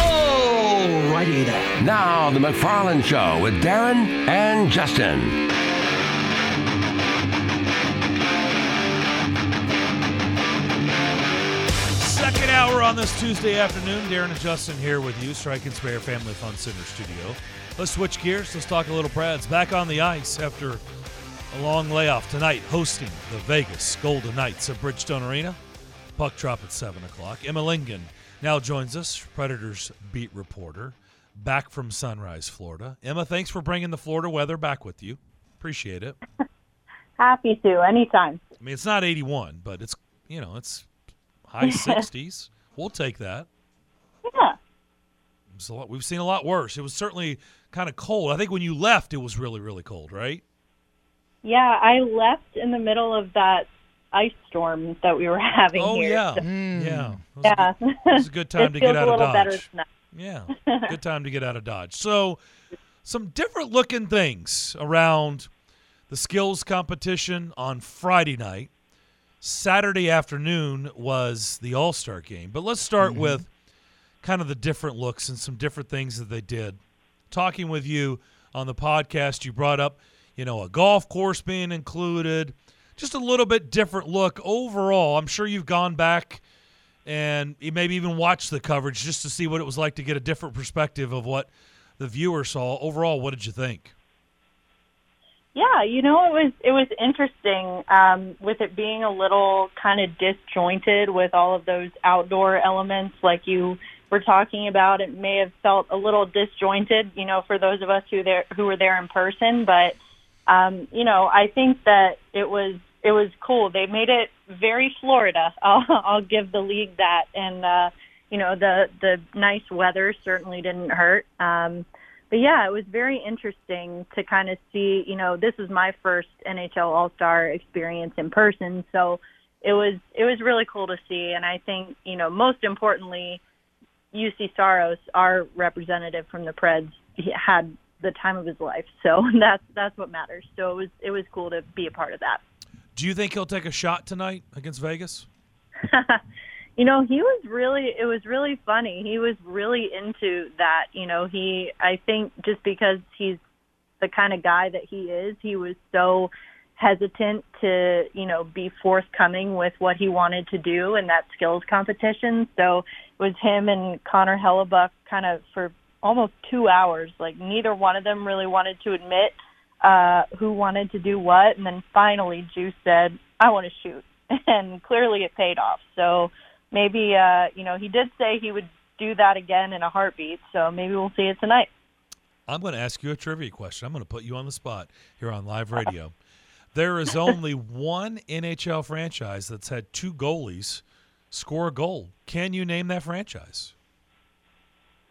Alrighty then. Now the McFarland Show with Darren and Justin. Second hour on this Tuesday afternoon. Darren and Justin here with you. Strike and Spare Family Fun Center Studio. Let's switch gears. Let's talk a little Prads. Back on the ice after a long layoff tonight, hosting the Vegas Golden Knights at Bridgestone Arena. Puck drop at 7 o'clock. Emma Lincoln now joins us, Predators beat reporter, back from Sunrise, Florida. Emma, thanks for bringing the Florida weather back with you. Appreciate it. Happy to. Anytime. I mean, it's not 81, but it's, you know, it's high 60s. We'll take that. Yeah. It's a lot. We've seen a lot worse. It was certainly kind of cold. I think when you left, it was really, really cold, right? Yeah, I left in the middle of that ice storm that we were having here. Yeah. So. Yeah. It was a good time to get out of Dodge. Yeah, good time to get out of Dodge. So some different-looking things around the skills competition on Friday night. Saturday afternoon was the All-Star game. But let's start with kind of the different looks and some different things that they did. Talking with you on the podcast, you brought up, you know, a golf course being included. Just a little bit different look overall. I'm sure you've gone back and maybe even watched the coverage just to see what it was like to get a different perspective of what the viewer saw. Overall, what did you think? Yeah, you know, it was interesting with it being a little kind of disjointed with all of those outdoor elements like you were talking about. It may have felt a little disjointed, you know, for those of us who were there in person. But, you know, I think that it was cool. They made it very Florida. I'll give the league that. And, you know, the nice weather certainly didn't hurt. But, yeah, it was very interesting to kind of see, you know, this is my first NHL All-Star experience in person. So it was really cool to see. And I think, you know, most importantly, Juuse Saros, our representative from the Preds, he had the time of his life. So that's what matters. So it was cool to be a part of that. Do you think he'll take a shot tonight against Vegas? You know, it was really funny. He was really into that. You know, I think just because he's the kind of guy that he is, he was so hesitant to, you know, be forthcoming with what he wanted to do in that skills competition. So it was him and Connor Hellebuck kind of for almost 2 hours. Like, neither one of them really wanted to admit who wanted to do what. And then finally, Juuse said, I want to shoot. And clearly it paid off. So, maybe, you know, he did say he would do that again in a heartbeat, so maybe we'll see it tonight. I'm going to ask you a trivia question. I'm going to put you on the spot here on live radio. There is only one NHL franchise that's had 2 goalies score a goal. Can you name that franchise?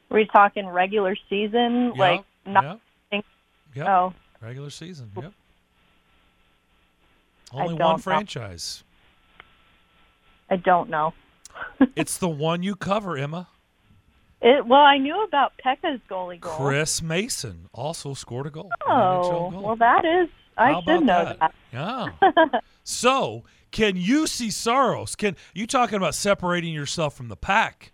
Are we talking regular season? Yep, like, not. Yep. Yep. Oh. Regular season, yep. Only one franchise. I don't know. It's the one you cover, Emma. Well, I knew about Pekka's goalie goal. Chris Mason also scored a goal. Oh, well, that is. I should know that. Yeah. So, can Juuse Saros? Can you talking about separating yourself from the pack?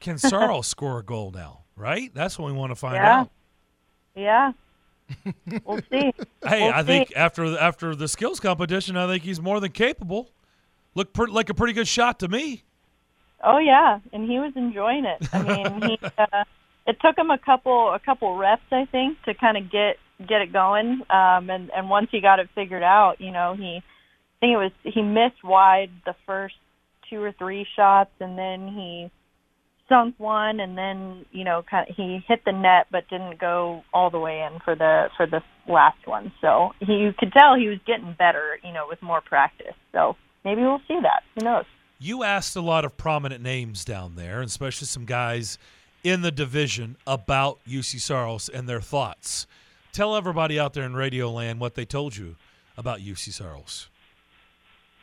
Can Saros score a goal now? Right. That's what we want to find out. Yeah. We'll see. Hey, I think after the skills competition, I think he's more than capable. Looked like a pretty good shot to me. Oh yeah, and he was enjoying it. I mean, it took him a couple reps, I think, to kind of get it going. And once he got it figured out, you know, he missed wide the first two or three shots, and then he sunk one, and then, you know, kind of, he hit the net but didn't go all the way in for the last one. So you could tell he was getting better, you know, with more practice. So maybe we'll see that. Who knows? You asked a lot of prominent names down there, especially some guys in the division, about Juuse Saros and their thoughts. Tell everybody out there in Radio Land what they told you about Juuse Saros.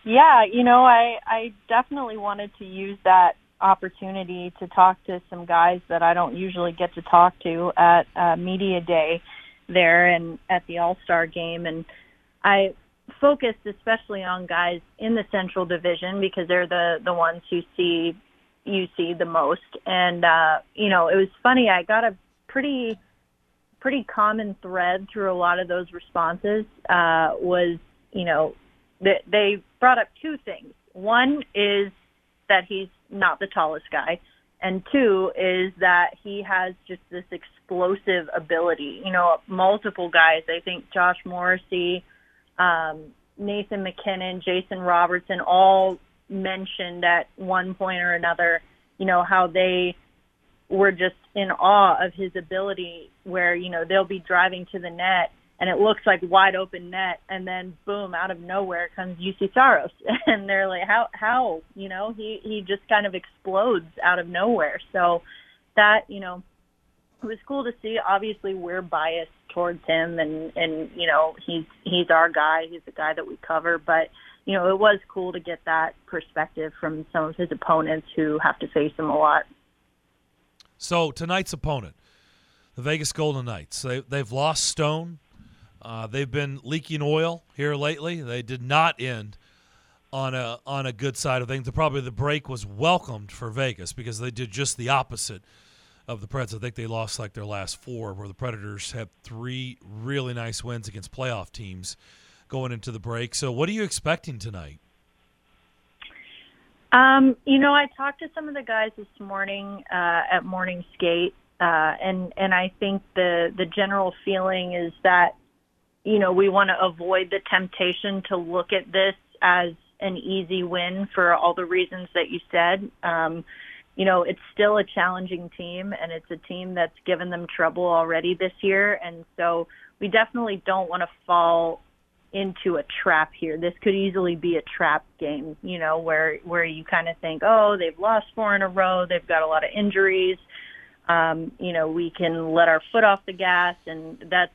Yeah, you know, I definitely wanted to use that opportunity to talk to some guys that I don't usually get to talk to at media day there and at the All-Star game. And I focused especially on guys in the Central Division because they're the ones who you see the most. And, you know, it was funny. I got a pretty common thread through a lot of those responses was, you know, they brought up two things. One is that he's not the tallest guy, and two is that he has just this explosive ability. You know, multiple guys, I think Josh Morrissey, Nathan McKinnon, Jason Robertson, all mentioned at one point or another, you know, how they were just in awe of his ability where, you know, they'll be driving to the net and it looks like wide open net, and then boom, out of nowhere comes Juuse Saros. And they're like, how, you know, he just kind of explodes out of nowhere. So that, you know, it was cool to see. Obviously we're biased towards him and, you know, he's our guy. He's the guy that we cover, but, you know, it was cool to get that perspective from some of his opponents who have to face him a lot. So tonight's opponent, the Vegas Golden Knights, they've lost Stone. They've been leaking oil here lately. They did not end on a good side of things. Probably the break was welcomed for Vegas because they did just the opposite of the Preds. I think they lost like their last four, where the Predators had three really nice wins against playoff teams going into the break. So what are you expecting tonight? You know, I talked to some of the guys this morning at morning skate, and I think the general feeling is that, you know, we want to avoid the temptation to look at this as an easy win for all the reasons that you said. You know, it's still a challenging team, and it's a team that's given them trouble already this year, and so we definitely don't want to fall into a trap here. This could easily be a trap game, you know, where you kind of think, oh, they've lost four in a row, they've got a lot of injuries, you know, we can let our foot off the gas, and that's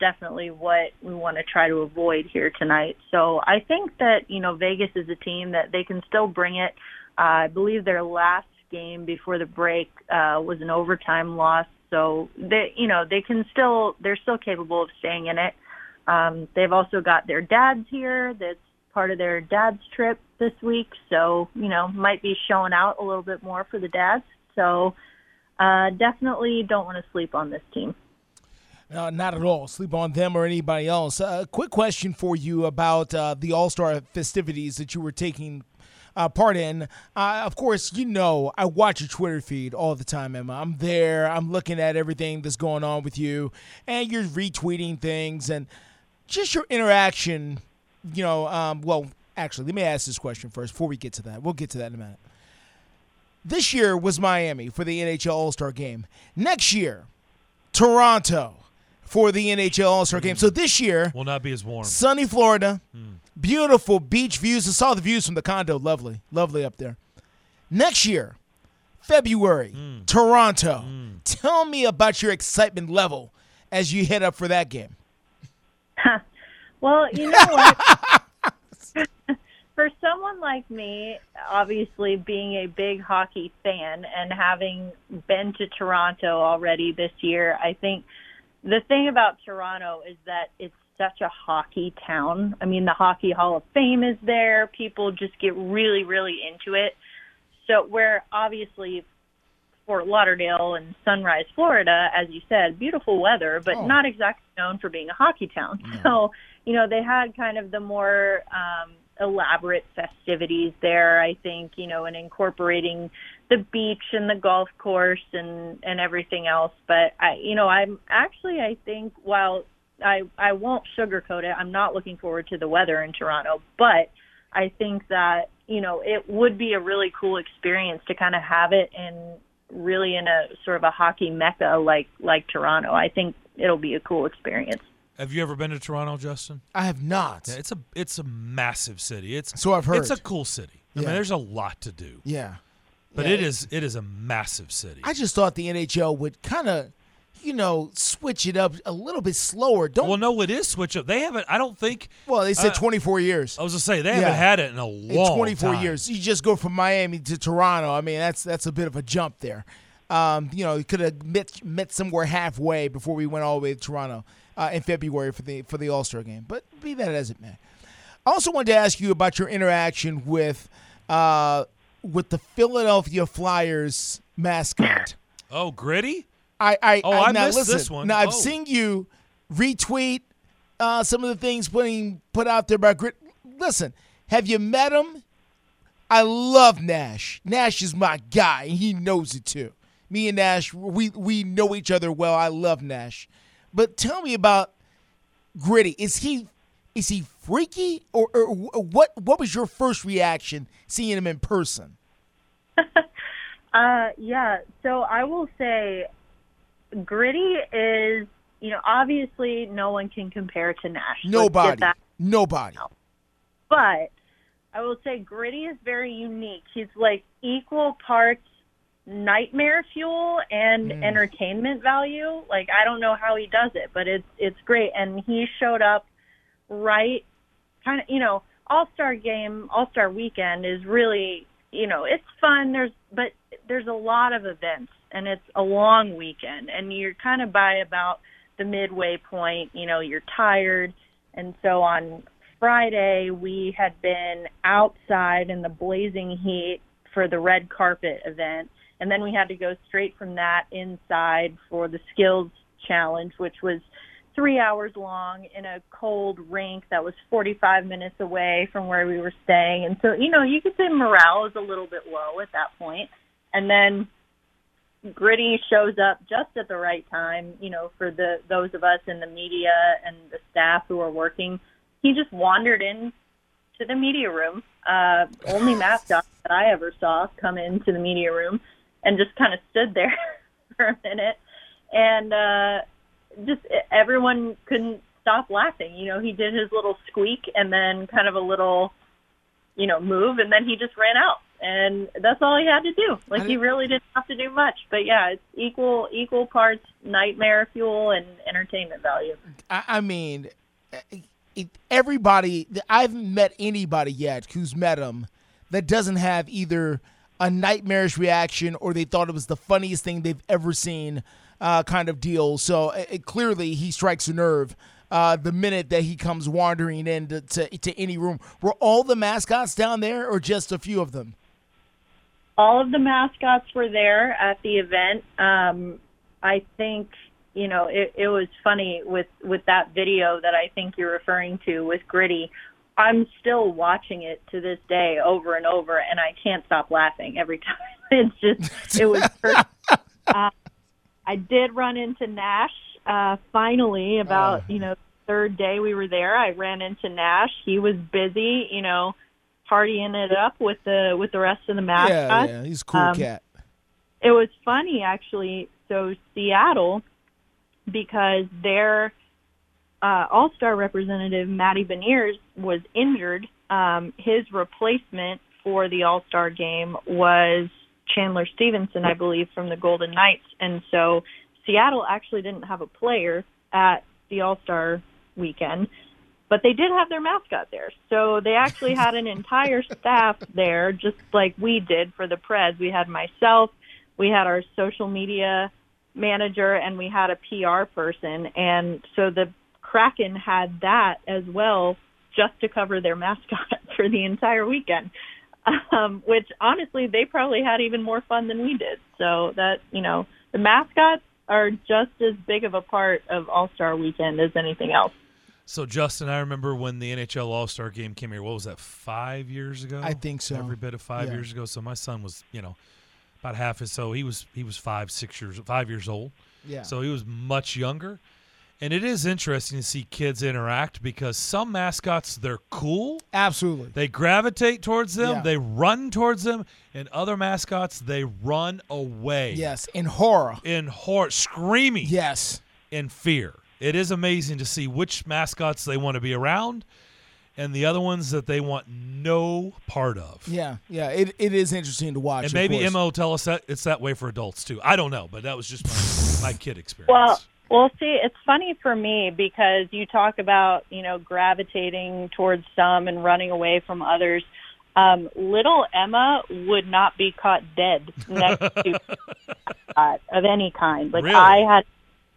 definitely what we want to try to avoid here tonight. So I think that, you know, Vegas is a team that they can still bring it. I believe their last game before the break was an overtime loss, so they, you know, they're still capable of staying in it. They've also got their dads here. That's part of their dad's trip this week. So, you know, might be showing out a little bit more for the dads. So definitely don't want to sleep on this team. Not at all. Sleep on them or anybody else. Quick question for you about the All-Star festivities that you were taking part in. Of course, you know, I watch your Twitter feed all the time, Emma. I'm there. I'm looking at everything that's going on with you, and you're retweeting things. And just your interaction, you know, well, actually, let me ask this question first before we get to that. We'll get to that in a minute. This year was Miami for the NHL All-Star Game. Next year, Toronto for the NHL All-Star Game. So this year will not be as warm. Sunny Florida. Beautiful beach views. I saw the views from the condo. Lovely. Lovely up there. Next year, February, Toronto. Tell me about your excitement level as you head up for that game. Well, you know what? For someone like me, obviously being a big hockey fan and having been to Toronto already this year, I think the thing about Toronto is that it's such a hockey town. I mean, the Hockey Hall of Fame is there. People just get really, really into it. So where obviously Fort Lauderdale and Sunrise, Florida, as you said, beautiful weather, but not exactly known for being a hockey town. So, you know, they had kind of the more elaborate festivities there. I think, you know, and incorporating the beach and the golf course and everything else. But I think while I won't sugarcoat it, I'm not looking forward to the weather in Toronto, but I think that, you know, it would be a really cool experience to kind of have it in really in a sort of a hockey mecca like Toronto. I think it'll be a cool experience. Have you ever been to Toronto, Justin? I have not. Yeah, it's a massive city. So I've heard. It's a cool city. Yeah. I mean, there's a lot to do. Yeah. But yeah, it is a massive city. I just thought the NHL would kind of, you know, switch it up a little bit slower. Well, no, it is switch up. They haven't, I don't think. Well, they said 24 years. I was going to say, they haven't had it in a long time. 24 years. You just go from Miami to Toronto. I mean, that's a bit of a jump there. You know, you could have met somewhere halfway before we went all the way to Toronto in February for the All-Star game. But be that as it may. I also wanted to ask you about your interaction with the Philadelphia Flyers mascot. Oh, Gritty? I missed this one. Now, I've seen you retweet some of the things put out there by Grit. Listen, have you met him? I love Nash. Nash is my guy, and he knows it too. Me and Nash, we know each other well. I love Nash. But tell me about Gritty. Is he freaky, or what was your first reaction seeing him in person? Yeah, so I will say Gritty is, you know, obviously no one can compare to Nash. Nobody. But I will say Gritty is very unique. He's like equal parts nightmare fuel and entertainment value. Like, I don't know how he does it, but it's great. And he showed up right kind of, you know, All-Star game, All-Star weekend is really, you know, it's fun. But there's a lot of events. And it's a long weekend, and you're kind of by about the midway point, you know, you're tired. And so on Friday, we had been outside in the blazing heat for the red carpet event, and then we had to go straight from that inside for the skills challenge, which was 3 hours long in a cold rink that was 45 minutes away from where we were staying. And so, you know, you could say morale is a little bit low at that point. And then Gritty shows up just at the right time, you know, for those of us in the media and the staff who are working. He just wandered in to the media room. Only mascot that I ever saw come into the media room, and just kind of stood there for a minute. And just everyone couldn't stop laughing. You know, he did his little squeak and then kind of a little, you know, move, and then he just ran out. And that's all he had to do. Like, he really didn't have to do much. But, yeah, it's equal parts nightmare fuel and entertainment value. I mean, everybody – I haven't met anybody yet who's met him that doesn't have either a nightmarish reaction or they thought it was the funniest thing they've ever seen kind of deal. So, clearly, he strikes a nerve the minute that he comes wandering in to any room. Were all the mascots down there or just a few of them? All of the mascots were there at the event. I think, you know, it was funny with that video that I think you're referring to with Gritty. I'm still watching it to this day over and over, and I can't stop laughing every time. It's just, it was perfect. I did run into Nash. Finally, about, you know, third day we were there, I ran into Nash. He was busy, you know, partying it up with the rest of the mascots. Yeah, he's a cool cat. It was funny, actually. So Seattle, because their All-Star representative, Matty Beniers, was injured. His replacement for the All-Star game was Chandler Stevenson, I believe, from the Golden Knights. And so Seattle actually didn't have a player at the All-Star weekend, but they did have their mascot there. So they actually had an entire staff there, just like we did for the Preds. We had myself, we had our social media manager, and we had a PR person. And so the Kraken had that as well, just to cover their mascot for the entire weekend, which honestly, they probably had even more fun than we did. So that, you know, the mascots are just as big of a part of All-Star Weekend as anything else. So, Justin, I remember when the NHL All-Star game came here, what was that, 5 years ago? I think so. Every bit of five years ago. So my son was, you know, about half his, so he was 5 years old. Yeah. So he was much younger. And it is interesting to see kids interact because some mascots, they're cool. Absolutely. They gravitate towards them. Yeah. They run towards them. And other mascots, they run away. Yes, in horror. In horror. Screaming. Yes. In fear. It is amazing to see which mascots they want to be around and the other ones that they want no part of. Yeah, yeah. It is interesting to watch. And maybe Emma will tell us that it's that way for adults, too. I don't know, but that was just my kid experience. Well, see, it's funny for me because you talk about, you know, gravitating towards some and running away from others. Little Emma would not be caught dead next to of any kind. Like, really?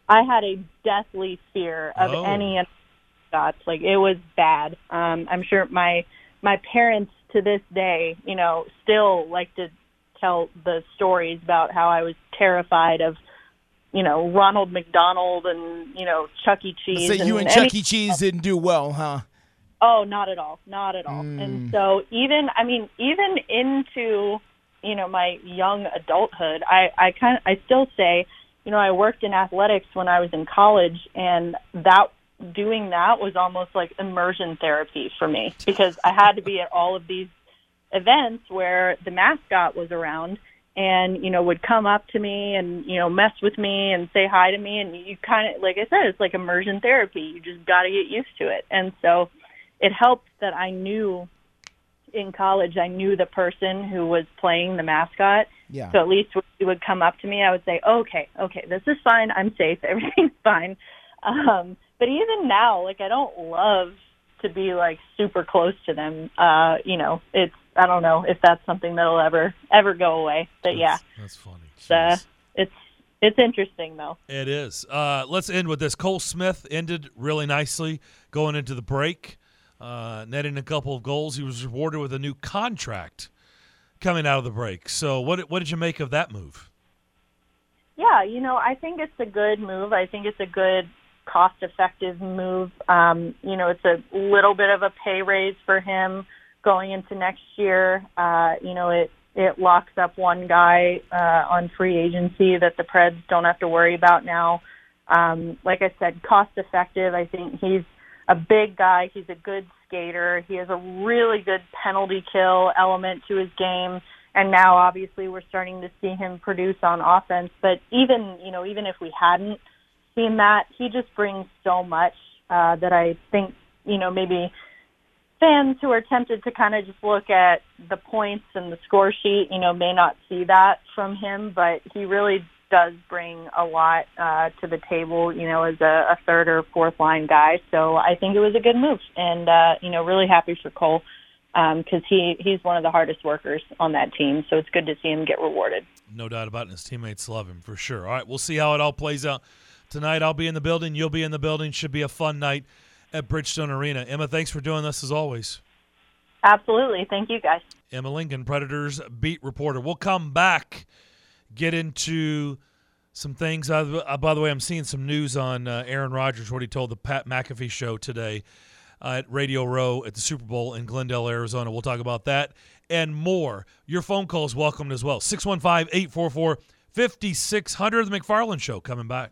I had a deathly fear of any thoughts. Like, it was bad. I'm sure my parents to this day, you know, still like to tell the stories about how I was terrified of, you know, Ronald McDonald and, you know, Chuck E. Cheese. So you and Chuck E. Cheese didn't do well, huh? Oh, not at all. Not at all. And so even into, you know, my young adulthood, I still say, you know, I worked in athletics when I was in college, and doing that was almost like immersion therapy for me because I had to be at all of these events where the mascot was around and, you know, would come up to me and, you know, mess with me and say hi to me. And you kind of, like I said, it's like immersion therapy. You just got to get used to it. And so it helped that I knew in college, I knew the person who was playing the mascot. Yeah. So at least when he would come up to me, I would say, okay, this is fine. I'm safe. Everything's fine. But even now, like, I don't love to be, like, super close to them. You know, I don't know if that's something that'll ever go away. But, yeah. That's funny. It's interesting, though. It is. Let's end with this. Cole Smith ended really nicely going into the break, netting a couple of goals. He was rewarded with a new contract coming out of the break. So what did you make of that move? Yeah, you know, I think it's a good move. I think it's a good cost-effective move. You know, it's a little bit of a pay raise for him going into next year. You know, it locks up one guy on free agency that the Preds don't have to worry about now. Like I said, cost-effective. I think he's a big guy. He's a good skater. He has a really good penalty kill element to his game. And now, obviously, we're starting to see him produce on offense. But even if we hadn't seen that, he just brings so much that I think, you know, maybe fans who are tempted to kind of just look at the points and the score sheet, you know, may not see that from him. But he really does bring a lot to the table, you know, as a third or fourth line guy. So I think it was a good move, and you know, really happy for Cole because he's one of the hardest workers on that team. So it's good to see him get rewarded. No doubt about it. His teammates love him for sure. All right, we'll see how it all plays out tonight. I'll be in the building. You'll be in the building. Should be a fun night at Bridgestone Arena. Emma, thanks for doing this as always. Absolutely. Thank you, guys. Emma Lincoln, Predators beat reporter. We'll come back. Get into some things. By the way, I'm seeing some news on Aaron Rodgers, what he told the Pat McAfee show today at Radio Row at the Super Bowl in Glendale, Arizona. We'll talk about that and more. Your phone call is welcomed as well. 615-844-5600. The McFarland Show coming back.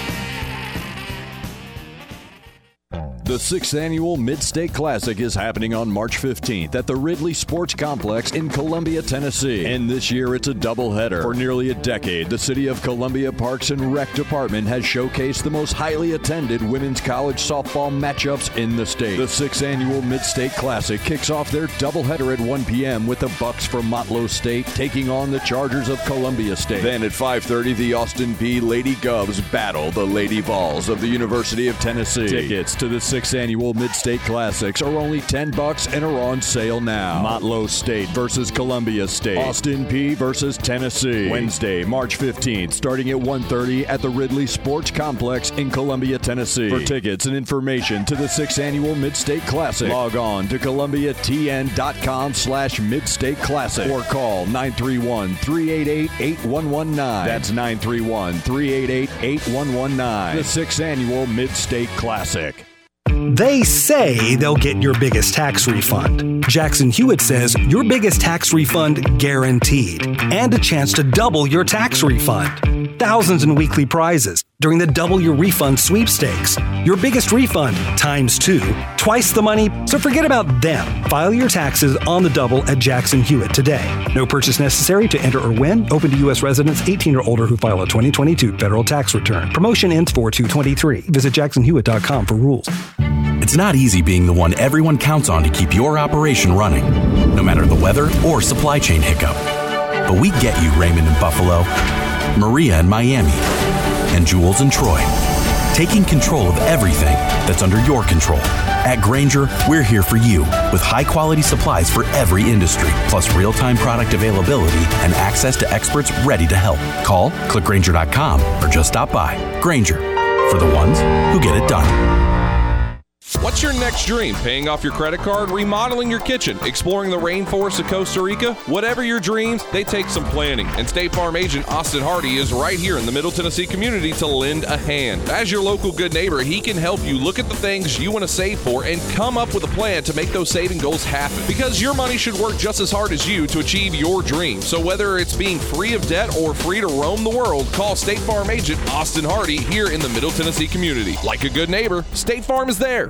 The 6th Annual Mid-State Classic is happening on March 15th at the Ridley Sports Complex in Columbia, Tennessee. And this year, it's a doubleheader. For nearly a decade, the City of Columbia Parks and Rec Department has showcased the most highly attended women's college softball matchups in the state. The 6th Annual Mid-State Classic kicks off their doubleheader at 1 p.m. with the Bucks from Motlow State taking on the Chargers of Columbia State. Then at 5:30, the Austin P Lady Govs battle the Lady Vols of the University of Tennessee. Tickets to the 6th 26th annual Mid-State Classics are only $10 and are on sale now. Motlow State versus Columbia State. Austin P versus Tennessee. Wednesday, March 15th, starting at 1:30 at the Ridley Sports Complex in Columbia, Tennessee. For tickets and information to the 6th annual Mid-State Classic, log on to columbiatn.com/Mid-State Classic or call 931-388-8119. That's 931-388-8119. The 6th annual Mid-State Classic. They say they'll get your biggest tax refund. Jackson Hewitt says your biggest tax refund guaranteed, and a chance to double your tax refund. Thousands in weekly prizes during the Double Your Refund sweepstakes. Your biggest refund ×2, twice the money, so forget about them. File your taxes on the double at Jackson Hewitt today. No purchase necessary to enter or win. Open to U.S. residents 18 or older who file a 2022 federal tax return. Promotion ends 4/2/23. Visit jacksonhewitt.com for rules. It's not easy being the one everyone counts on to keep your operation running, no matter the weather or supply chain hiccup. But we get you, Raymond in Buffalo, Maria in Miami, and Jules in Troy, taking control of everything that's under your control. At Grainger, we're here for you with high-quality supplies for every industry, plus real-time product availability and access to experts ready to help. Call, click Grainger.com, or just stop by. Grainger, for the ones who get it done. What's your next dream? Paying off your credit card, remodeling your kitchen, exploring the rainforest of Costa Rica? Whatever your dreams, they take some planning. And State Farm agent Austin Hardy is right here in the Middle Tennessee community to lend a hand. As your local good neighbor, he can help you look at the things you want to save for and come up with a plan to make those saving goals happen. Because your money should work just as hard as you to achieve your dream. So whether it's being free of debt or free to roam the world, call State Farm agent Austin Hardy here in the Middle Tennessee community. Like a good neighbor, State Farm is there.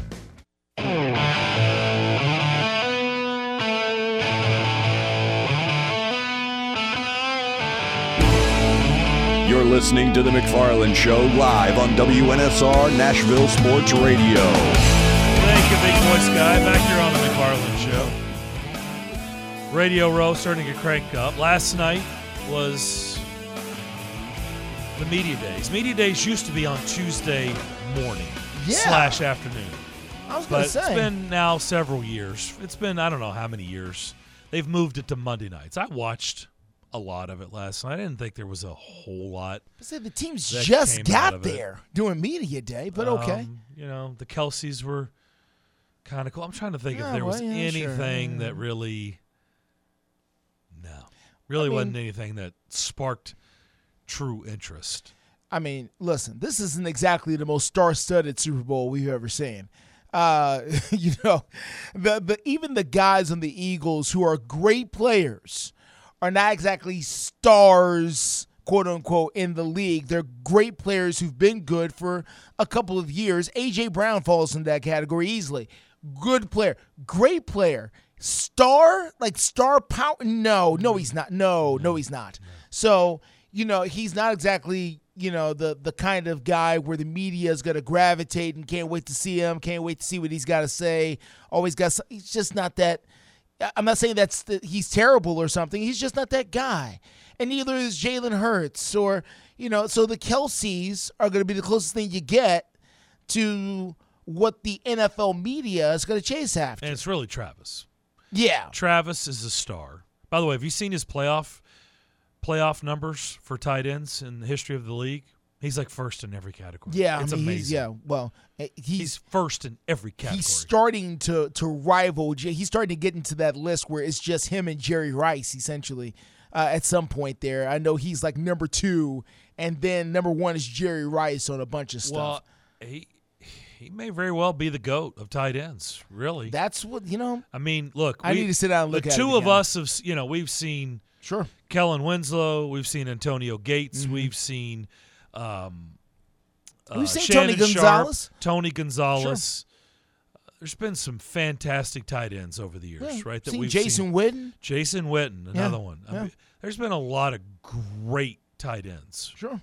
You're listening to The McFarland Show live on WNSR Nashville Sports Radio. Thank you, big voice guy. Back here on The McFarland Show. Radio Row starting to crank up. Last night was the media days. Media days used to be on Tuesday morning /afternoon. I was going to say. It's been now several years. It's been, I don't know how many years. They've moved it to Monday nights. I watched a lot of it last night. I didn't think there was a whole lot. The teams just got there doing media day, but okay. You know, the Kelseys were kind of cool. I'm trying to think if there was anything that really, wasn't anything that sparked true interest. I mean, listen, this isn't exactly the most star-studded Super Bowl we've ever seen. You know, but even the guys on the Eagles who are great players are not exactly stars, quote-unquote, in the league. They're great players who've been good for a couple of years. A.J. Brown falls in that category easily. Good player. Great player. Star? Like star power? No, he's not. No, he's not. So, you know, he's not exactly, you know, the kind of guy where the media is going to gravitate and can't wait to see him, can't wait to see what he's got to say. He's just not that. I'm not saying he's terrible or something. He's just not that guy. And neither is Jalen Hurts or, you know, so the Kelseys are going to be the closest thing you get to what the NFL media is going to chase after. And it's really Travis. Yeah. Travis is a star. By the way, have you seen his playoff numbers for tight ends in the history of the league? He's like first in every category. Yeah, it's amazing. He's first in every category. He's starting to rival. He's starting to get into that list where it's just him and Jerry Rice essentially at some point there. I know he's like number 2, and then number 1 is Jerry Rice on a bunch of stuff. Well, he may very well be the GOAT of tight ends. Really, that's what you know. I mean, look, I need to sit down and look at it. The two of us have, you know, we've seen Kellen Winslow, we've seen Antonio Gates, we've seen. We've seen Tony Gonzalez. There's been some fantastic tight ends over the years, right? That we've seen Jason Witten. Jason Witten, another one. Yeah. I mean, there's been a lot of great tight ends. Sure.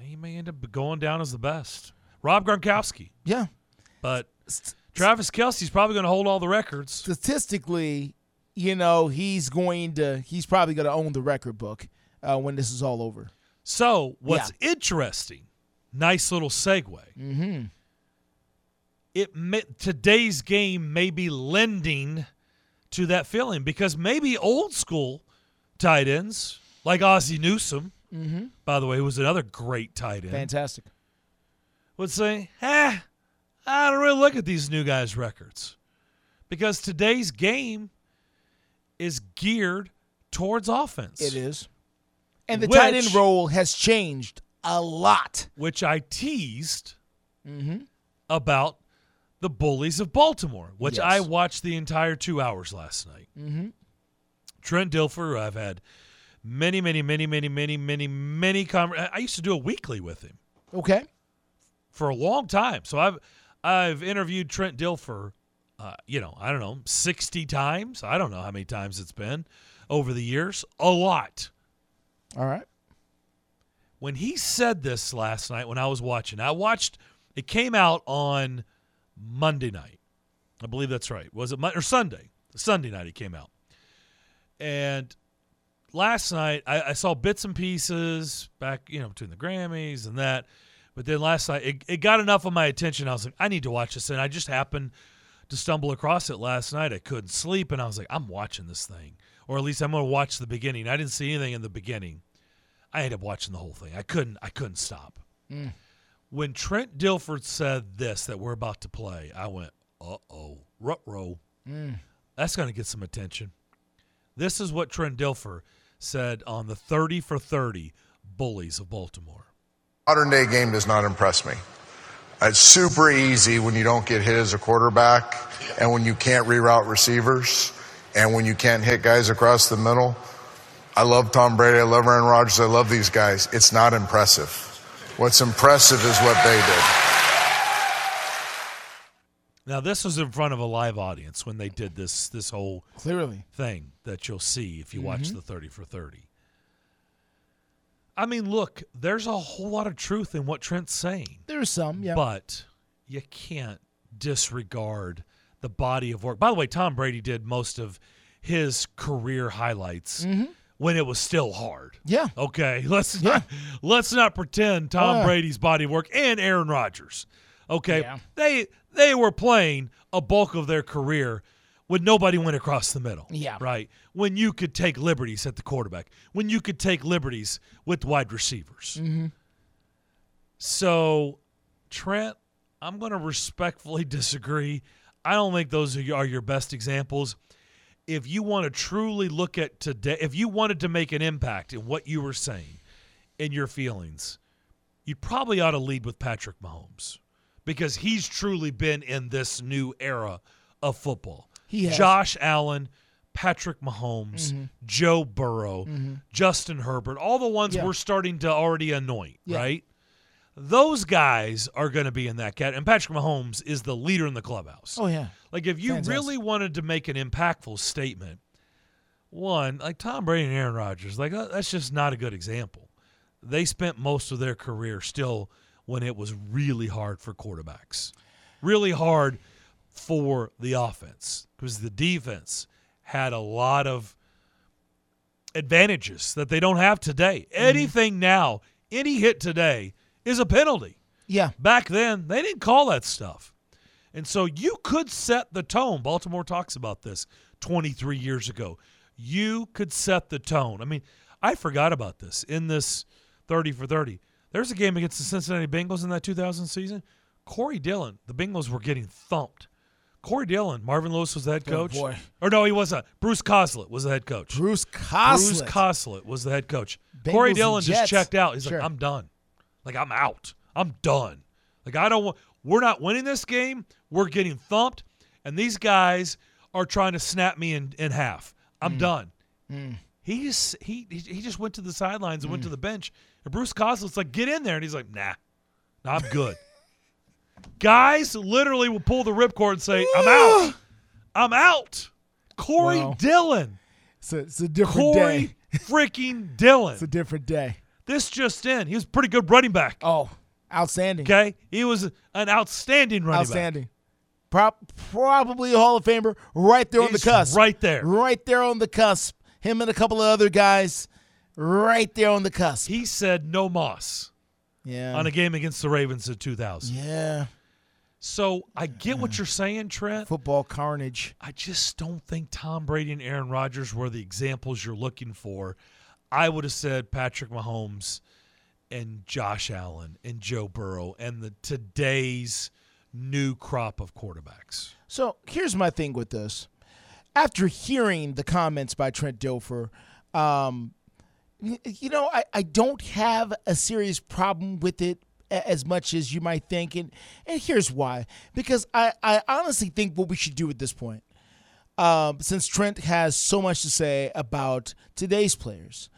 He may end up going down as the best. Rob Gronkowski. Yeah. But Travis Kelce's probably going to hold all the records. Statistically, you know, he's probably going to own the record book when this is all over. So what's interesting, nice little segue. Mm-hmm. Today's game may be lending to that feeling because maybe old school tight ends like Ozzie Newsome, mm-hmm. by the way, who was another great tight end, fantastic, would say, I don't really look at these new guys' records because today's game is geared towards offense. It is. And the tight end role has changed a lot. Which I teased mm-hmm. about the Bullies of Baltimore, which I watched the entire 2 hours last night. Mm-hmm. Trent Dilfer, I've had many conversations. I used to do a weekly with him. Okay. For a long time. So I've interviewed Trent Dilfer, 60 times. I don't know how many times it's been over the years. A lot. All right. When he said this last night when I was watching, it came out on Monday night. I believe that's right. Was it Monday or Sunday? Sunday night it came out. And last night I saw bits and pieces back, between the Grammys and that. But then last night it got enough of my attention. I was like, I need to watch this. And I just happened to stumble across it last night. I couldn't sleep. And I was like, I'm watching this thing. Or at least I'm going to watch the beginning. I didn't see anything in the beginning. I ended up watching the whole thing. I couldn't stop. Mm. When Trent Dilfer said this, that we're about to play, I went, uh-oh, ruh-roh. Mm. That's going to get some attention. This is what Trent Dilfer said on the 30 for 30 Bullies of Baltimore. Modern-day game does not impress me. It's super easy when you don't get hit as a quarterback and when you can't reroute receivers and when you can't hit guys across the middle. I love Tom Brady. I love Aaron Rodgers. I love these guys. It's not impressive. What's impressive is what they did. Now, this was in front of a live audience when they did this whole thing that you'll see if you mm-hmm. watch the 30 for 30. I mean, look, there's a whole lot of truth in what Trent's saying. There's some, yeah. But you can't disregard the body of work. By the way, Tom Brady did most of his career highlights mm-hmm. when it was still hard. Yeah. Okay. Let's not pretend Tom Brady's body of work and Aaron Rodgers. Okay. Yeah. They were playing a bulk of their career when nobody went across the middle. Yeah. Right. When you could take liberties at the quarterback. When you could take liberties with wide receivers. Mm-hmm. So, Trent, I'm going to respectfully disagree. I don't think those are your best examples. If you want to truly look at today, if you wanted to make an impact in what you were saying in your feelings, you probably ought to lead with Patrick Mahomes because he's truly been in this new era of football. He has. Josh Allen, Patrick Mahomes, mm-hmm. Joe Burrow, mm-hmm. Justin Herbert, all the ones we're starting to already anoint, right? Those guys are going to be in that category. And Patrick Mahomes is the leader in the clubhouse. Oh, yeah. Like, if you really wanted to make an impactful statement, one, like Tom Brady and Aaron Rodgers, like, that's just not a good example. They spent most of their career still when it was really hard for quarterbacks, really hard for the offense because the defense had a lot of advantages that they don't have today. Mm-hmm. Anything now, any hit today is a penalty. Yeah. Back then, they didn't call that stuff. And so you could set the tone. Baltimore talks about this 23 years ago. You could set the tone. I mean, I forgot about this. In this 30 for 30, there's a game against the Cincinnati Bengals in that 2000 season. Corey Dillon, the Bengals were getting thumped. Corey Dillon, Marvin Lewis was the head coach. Boy. Or no, he wasn't. Bruce Coslett was the head coach. Bengals Corey Dillon just checked out. He's like, I'm done. Like, I'm out. I'm done. Like, we're not winning this game. We're getting thumped. And these guys are trying to snap me in half. I'm done. Mm. He just went to the sidelines and went to the bench. And Bruce Coslett's like, get in there. And he's like, nah, I'm good. Guys literally will pull the ripcord and say, I'm out. I'm out. Corey Dillon. It's a different day. Corey freaking Dillon. It's a different day. This just in. He was a pretty good running back. Oh, outstanding. Okay. He was an outstanding running back. Probably a Hall of Famer right there. He's on the cusp. Right there. Right there on the cusp. Him and a couple of other guys right there on the cusp. He said no moss on a game against the Ravens in 2000. Yeah. So I get what you're saying, Trent. Football carnage. I just don't think Tom Brady and Aaron Rodgers were the examples you're looking for. I would have said Patrick Mahomes and Josh Allen and Joe Burrow and today's new crop of quarterbacks. So here's my thing with this. After hearing the comments by Trent Dilfer, I don't have a serious problem with it as much as you might think. And here's why. Because I honestly think what we should do at this point, since Trent has so much to say about today's players,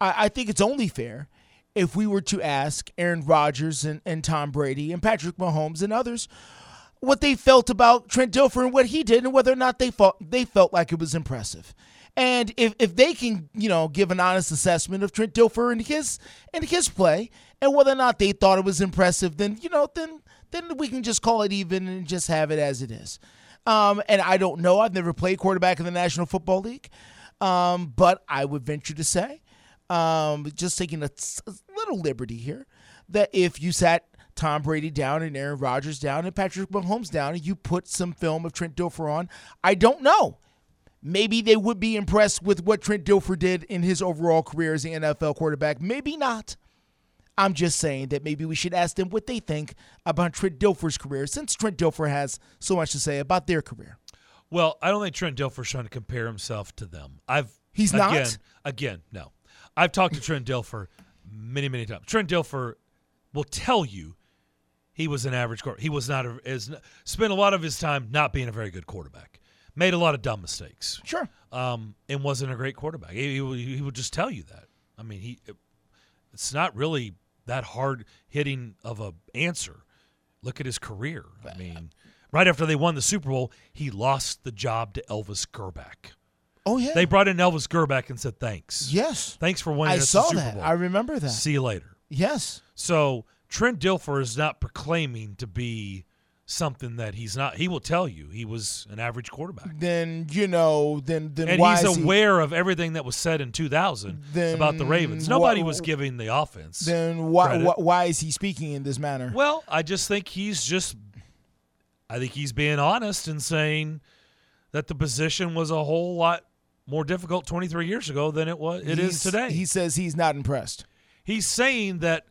I think it's only fair if we were to ask Aaron Rodgers and Tom Brady and Patrick Mahomes and others what they felt about Trent Dilfer and what he did and whether or not they felt like it was impressive. And if they can, give an honest assessment of Trent Dilfer and his play and whether or not they thought it was impressive, then we can just call it even and just have it as it is. And I don't know. I've never played quarterback in the National Football League. But I would venture to say, just taking a little liberty here, that if you sat Tom Brady down and Aaron Rodgers down and Patrick Mahomes down and you put some film of Trent Dilfer on, I don't know. Maybe they would be impressed with what Trent Dilfer did in his overall career as an NFL quarterback. Maybe not. I'm just saying that maybe we should ask them what they think about Trent Dilfer's career, since Trent Dilfer has so much to say about their career. Well, I don't think Trent Dilfer's trying to compare himself to them. He's not? Again, no. I've talked to Trent Dilfer many, many times. Trent Dilfer will tell you he was an average quarterback. He was spent a lot of his time not being a very good quarterback. Made a lot of dumb mistakes. Sure. And wasn't a great quarterback. He would just tell you that. I mean, it's not really that hard hitting of an answer. Look at his career. I mean, right after they won the Super Bowl, he lost the job to Elvis Gerback. Oh, yeah. They brought in Elvis Gerback and said thanks. Yes. Thanks for winning us the Super Bowl. I saw that. I remember that. See you later. Yes. So Trent Dilfer is not proclaiming to be something that he's not. He will tell you he was an average quarterback. Then why he's aware of everything that was said in 2000 about the Ravens. Nobody was giving the offense. Then why is he speaking in this manner? Well, I just think he's being honest and saying that the position was a whole lot more difficult 23 years ago than it is today. He says he's not impressed. He's saying that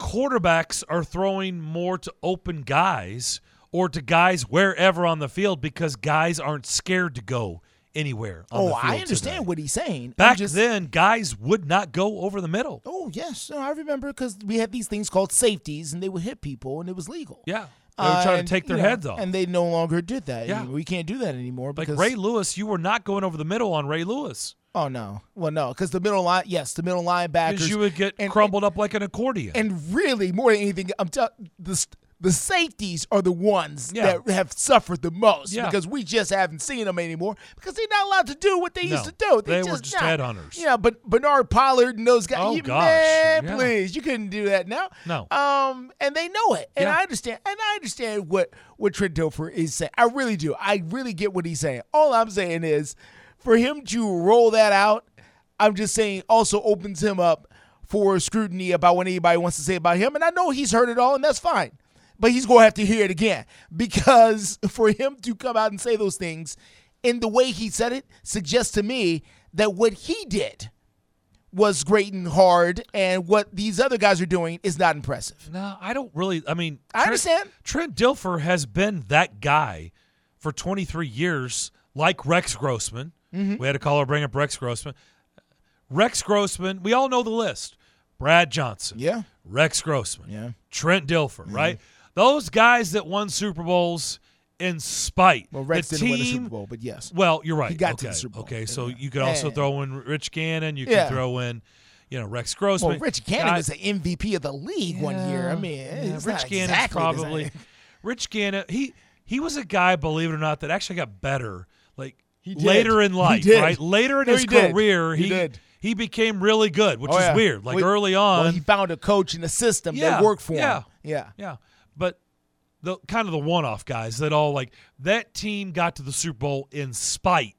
quarterbacks are throwing more to open guys or to guys wherever on the field because guys aren't scared to go anywhere on the field. I understand today. What he's saying. Back then, guys would not go over the middle. Oh, yes. No, I remember because we had these things called safeties, and they would hit people, and it was legal. Yeah. They were trying to take their heads off. And they no longer did that. Yeah. We can't do that anymore. Because Ray Lewis, you were not going over the middle on Ray Lewis. Oh, no. Well, no, because the middle linebackers. Because you would get crumbled up like an accordion. And really, more than anything, the safeties are the ones that have suffered the most because we just haven't seen them anymore because they're not allowed to do what they used to do. They were just headhunters. Yeah, but Bernard Pollard and those guys. Please, you couldn't do that now. No. And they know it. And I understand. And I understand what Trent Dilfer is saying. I really do. I really get what he's saying. All I'm saying is, for him to roll that out, I'm just saying, also opens him up for scrutiny about what anybody wants to say about him. And I know he's heard it all, and that's fine. But he's going to have to hear it again because for him to come out and say those things in the way he said it suggests to me that what he did was great and hard, and what these other guys are doing is not impressive. No, I don't really. I mean, I understand. Trent Dilfer has been that guy for 23 years, like Rex Grossman. Mm-hmm. We had a caller bring up Rex Grossman. Rex Grossman, we all know the list. Brad Johnson. Yeah. Rex Grossman. Yeah. Trent Dilfer, mm-hmm. right? Those guys that won Super Bowls in spite. Well, Rex didn't win the Super Bowl, but yes. Well, you're right. He got to the Super Bowl. Okay, so you could also throw in Rich Gannon. You could throw in you know, Rex Grossman. Well, Rich Gannon was the MVP of the league 1 year. I mean, it's Rich Gannon exactly probably. Rich Gannon, he was a guy, believe it or not, that actually got better. Like later in life, right? Later in his career, he became really good, which is weird. Like early on, well, he found a coach and a system that worked for him. Yeah. But the kind of the one-off guys that all like that team got to the Super Bowl in spite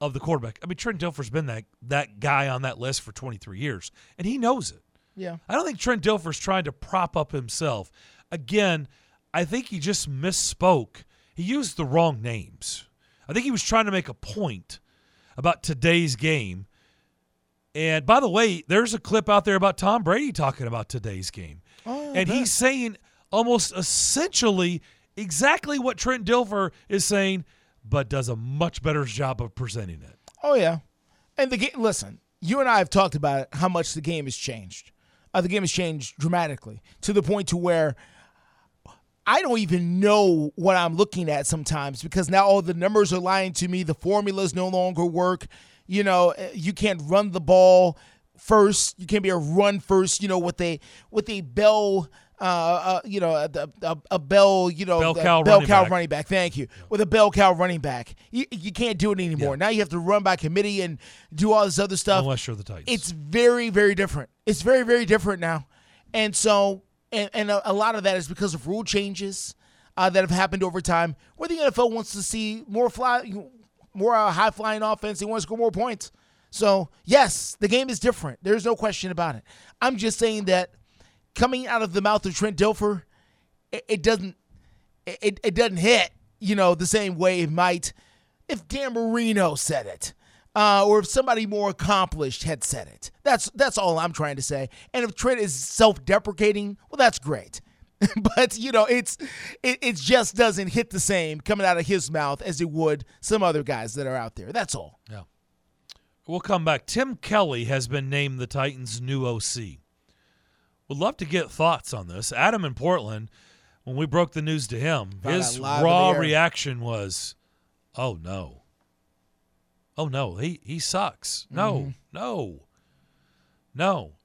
of the quarterback. I mean, Trent Dilfer's been that guy on that list for 23 years, and he knows it. Yeah, I don't think Trent Dilfer's trying to prop up himself. Again, I think he just misspoke. He used the wrong names. I think he was trying to make a point about today's game. And, by the way, there's a clip out there about Tom Brady talking about today's game. Oh, and he's saying almost essentially exactly what Trent Dilfer is saying, but does a much better job of presenting it. Oh, yeah. And the game, listen, you and I have talked about it, how much the game has changed. The game has changed dramatically to the point to where I don't even know what I'm looking at sometimes because now all the numbers are lying to me. The formulas no longer work. You know, you can't run the ball first. You can't be a run first, you know, with a Bell, you know, a Bell, you know, Bell cow running back. Thank you. With a Bell cow running back. You can't do it anymore. Yeah. Now you have to run by committee and do all this other stuff. Unless you're the Titans. It's very, very different. It's very, very different now. And so, and a lot of that is because of rule changes that have happened over time where the NFL wants to see more high-flying offense. They want to score more points. So, yes, the game is different. There's no question about it. I'm just saying that coming out of the mouth of Trent Dilfer, it doesn't hit, you know, the same way it might if Dan Marino said it or if somebody more accomplished had said it. That's all I'm trying to say. And if Trent is self-deprecating, well, that's great. But, you know, it just doesn't hit the same coming out of his mouth as it would some other guys that are out there. That's all. Yeah. We'll come back. Tim Kelly has been named the Titans' new OC. Would love to get thoughts on this. Adam in Portland, when we broke the news to him, his raw reaction was, oh, no. Oh, no, he sucks. No, no.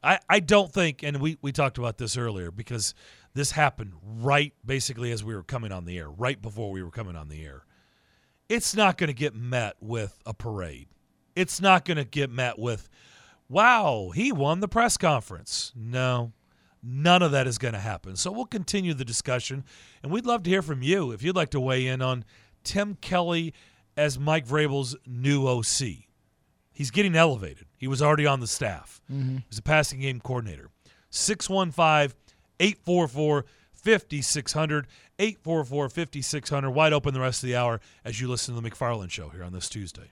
I don't think, and we talked about this earlier because – this happened right basically as we were coming on the air, right before we were coming on the air. It's not going to get met with a parade. It's not going to get met with, wow, he won the press conference. No, none of that is going to happen. So we'll continue the discussion, and we'd love to hear from you if you'd like to weigh in on Tim Kelly as Mike Vrabel's new OC. He's getting elevated. He was already on the staff. He was a passing game coordinator. 615 844-5600, 844-5600. Wide open the rest of the hour as you listen to the McFarland Show here on this Tuesday.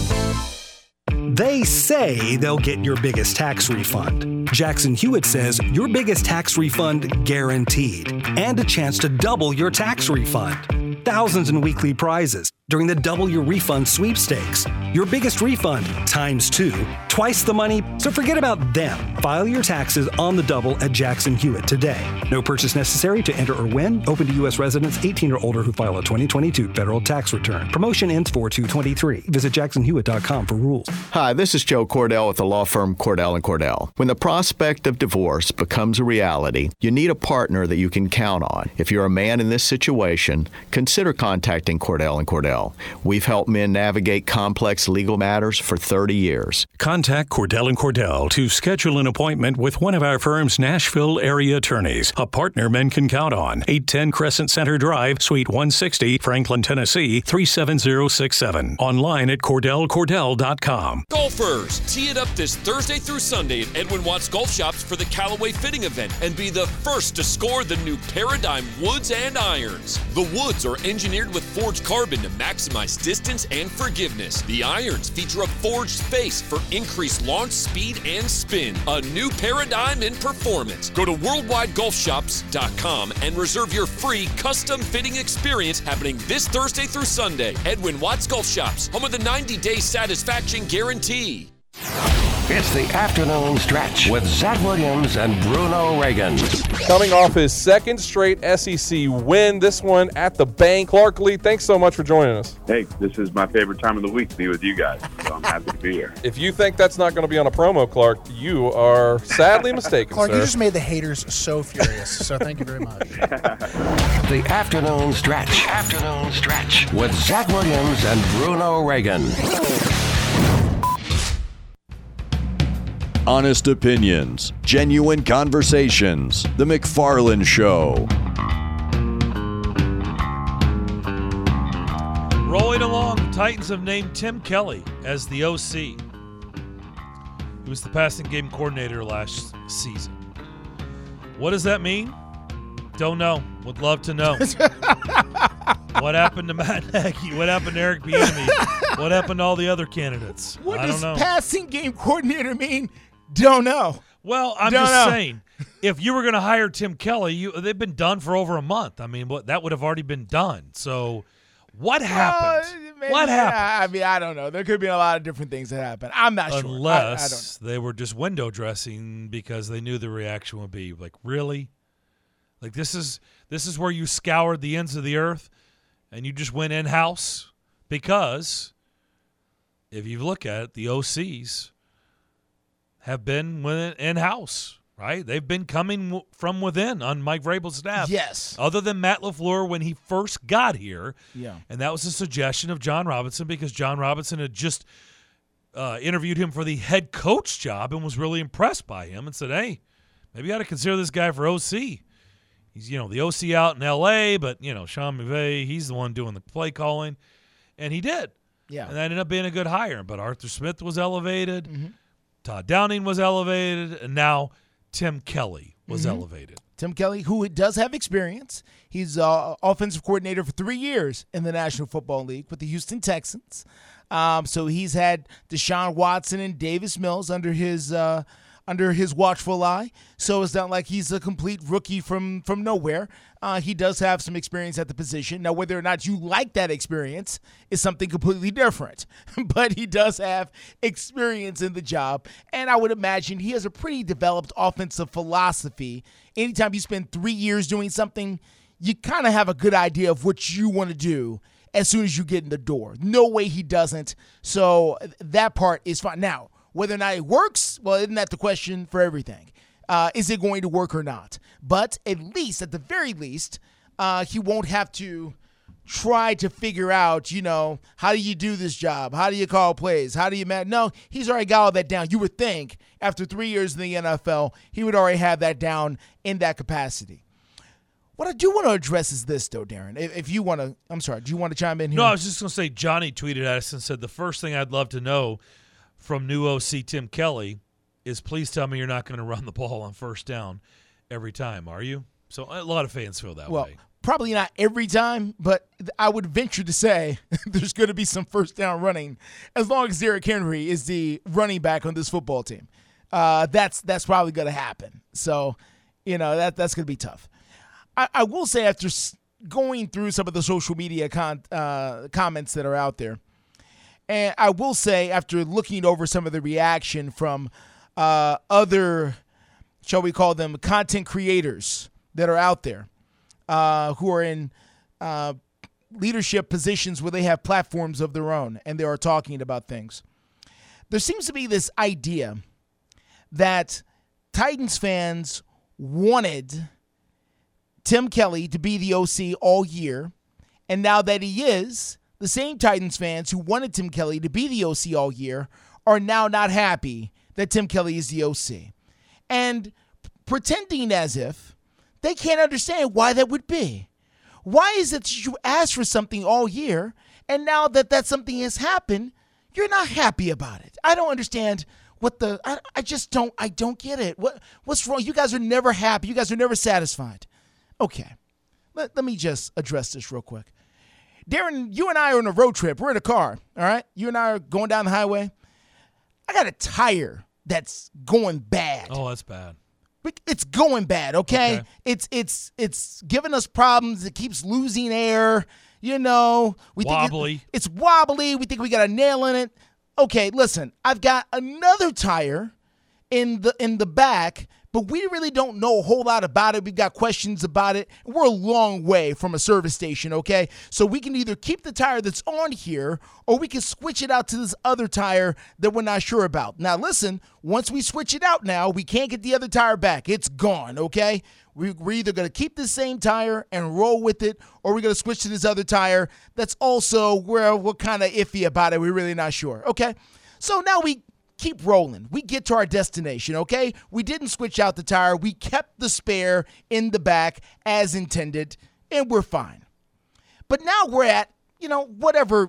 They say they'll get your biggest tax refund. Jackson Hewitt says your biggest tax refund guaranteed and a chance to double your tax refund. Thousands in weekly prizes, during the Double Your Refund sweepstakes. Your biggest refund times two, twice the money, so forget about them. File your taxes on the double at Jackson Hewitt today. No purchase necessary to enter or win. Open to U.S. residents 18 or older who file a 2022 federal tax return. Promotion ends 4/2/23. Visit jacksonhewitt.com for rules. Hi, this is Joe Cordell with the law firm Cordell & Cordell. When the prospect of divorce becomes a reality, you need a partner that you can count on. If you're a man in this situation, consider contacting Cordell & Cordell. We've helped men navigate complex legal matters for 30 years. Contact Cordell & Cordell to schedule an appointment with one of our firm's Nashville area attorneys, a partner men can count on. 810 Crescent Center Drive, Suite 160, Franklin, Tennessee, 37067. Online at CordellCordell.com. Golfers, tee it up this Thursday through Sunday at Edwin Watts Golf Shops for the Callaway Fitting Event and be the first to score the new Paradigm Woods and Irons. The Woods are engineered with forged carbon to maximize distance and forgiveness. The irons feature a forged face for increased launch speed and spin. A new paradigm in performance. Go to worldwidegolfshops.com and reserve your free custom fitting experience happening this Thursday through Sunday. Edwin Watts Golf Shops, home of the 90-day satisfaction guarantee. It's the afternoon stretch with Zach Williams and Bruno Reagan. Coming off his second straight SEC win, this one at the bank. Clark Lee, thanks so much for joining us. Hey, this is my favorite time of the week to be with you guys, so I'm happy to be here. If you think that's not going to be on a promo, Clark, you are sadly mistaken, Clark, sir. You just made the haters so furious, so thank you very much. The afternoon stretch. The afternoon stretch with Zach Williams and Bruno Reagan. Honest opinions, genuine conversations. The McFarland Show. Rolling along, the Titans have named Tim Kelly as the OC. He was the passing game coordinator last season. What does that mean? Don't know. Would love to know. What happened to Matt Nagy? What happened to Eric Bieniemy? What happened to all the other candidates? What I does don't know. Passing game coordinator mean? Don't know. Well, I'm Don't just know. Saying, if you were going to hire Tim Kelly, they've been done for over a month. I mean, that would have already been done. So what happened? Maybe, what happened? I mean, I don't know. There could be a lot of different things that happen. I'm not sure. Unless they were just window dressing because they knew the reaction would be like, really? Like, this is where you scoured the ends of the earth and you just went in-house? Because if you look at it, the OCs have been in-house, right? They've been coming from within on Mike Vrabel's staff. Yes. Other than Matt LaFleur when he first got here. Yeah. And that was a suggestion of John Robinson because John Robinson had just interviewed him for the head coach job and was really impressed by him and said, hey, maybe you ought to consider this guy for OC. He's, the OC out in L.A., but, Sean McVay, he's the one doing the play calling. And he did. Yeah. And that ended up being a good hire. But Arthur Smith was elevated. Mm-hmm. Todd Downing was elevated. And now Tim Kelly was elevated. Tim Kelly, who does have experience. He's offensive coordinator for 3 years in the National Football League with the Houston Texans. So he's had Deshaun Watson and Davis Mills under his watchful eye, so it's not like he's a complete rookie from nowhere. He does have some experience at the position. Now, whether or not you like that experience is something completely different, but he does have experience in the job, and I would imagine he has a pretty developed offensive philosophy. Anytime you spend 3 years doing something, you kind of have a good idea of what you want to do as soon as you get in the door. No way he doesn't, so that part is fine. Now, whether or not it works, well, isn't that the question for everything? Is it going to work or not? But at the very least, he won't have to try to figure out, how do you do this job? How do you call plays? How do you manage? No, he's already got all that down. You would think after 3 years in the NFL, he would already have that down in that capacity. What I do want to address is this, though, Darren. If you want to – I'm sorry, do you want to chime in here? No, I was just going to say Johnny tweeted at us and said the first thing I'd love to know – from new OC Tim Kelly is please tell me you're not going to run the ball on first down every time, are you? So a lot of fans feel that way. Well, probably not every time, but I would venture to say there's going to be some first down running as long as Derrick Henry is the running back on this football team. That's probably going to happen. So, that's going to be tough. I will say after going through some of the social media comments that are out there. And I will say, after looking over some of the reaction from other, shall we call them, content creators that are out there who are in leadership positions where they have platforms of their own and they are talking about things, there seems to be this idea that Titans fans wanted Tim Kelly to be the OC all year, and now that he is, the same Titans fans who wanted Tim Kelly to be the OC all year are now not happy that Tim Kelly is the OC, and pretending as if they can't understand why that would be. Why is it that you asked for something all year, and now that that something has happened, you're not happy about it? I don't understand what the – I just don't – I don't get it. What's wrong? You guys are never happy. You guys are never satisfied. Okay, let me just address this real quick. Darren, you and I are on a road trip. We're in a car, all right? You and I are going down the highway. I got a tire that's going bad. Oh, that's bad. It's going bad, okay? It's giving us problems. It keeps losing air, you know. Wobbly. Think it's wobbly. We think we got a nail in it. Okay, listen, I've got another tire in the back, but we really don't know a whole lot about it. We've got questions about it. We're a long way from a service station, okay? So we can either keep the tire that's on here or we can switch it out to this other tire that we're not sure about. Now, listen, once we switch it out now, we can't get the other tire back. It's gone, okay? We're either going to keep the same tire and roll with it or we're going to switch to this other tire that's also where we're kind of iffy about it. We're really not sure, okay? So now we keep rolling. We get to our destination, okay? We didn't switch out the tire. We kept the spare in the back as intended, and we're fine. But now we're at, you know, whatever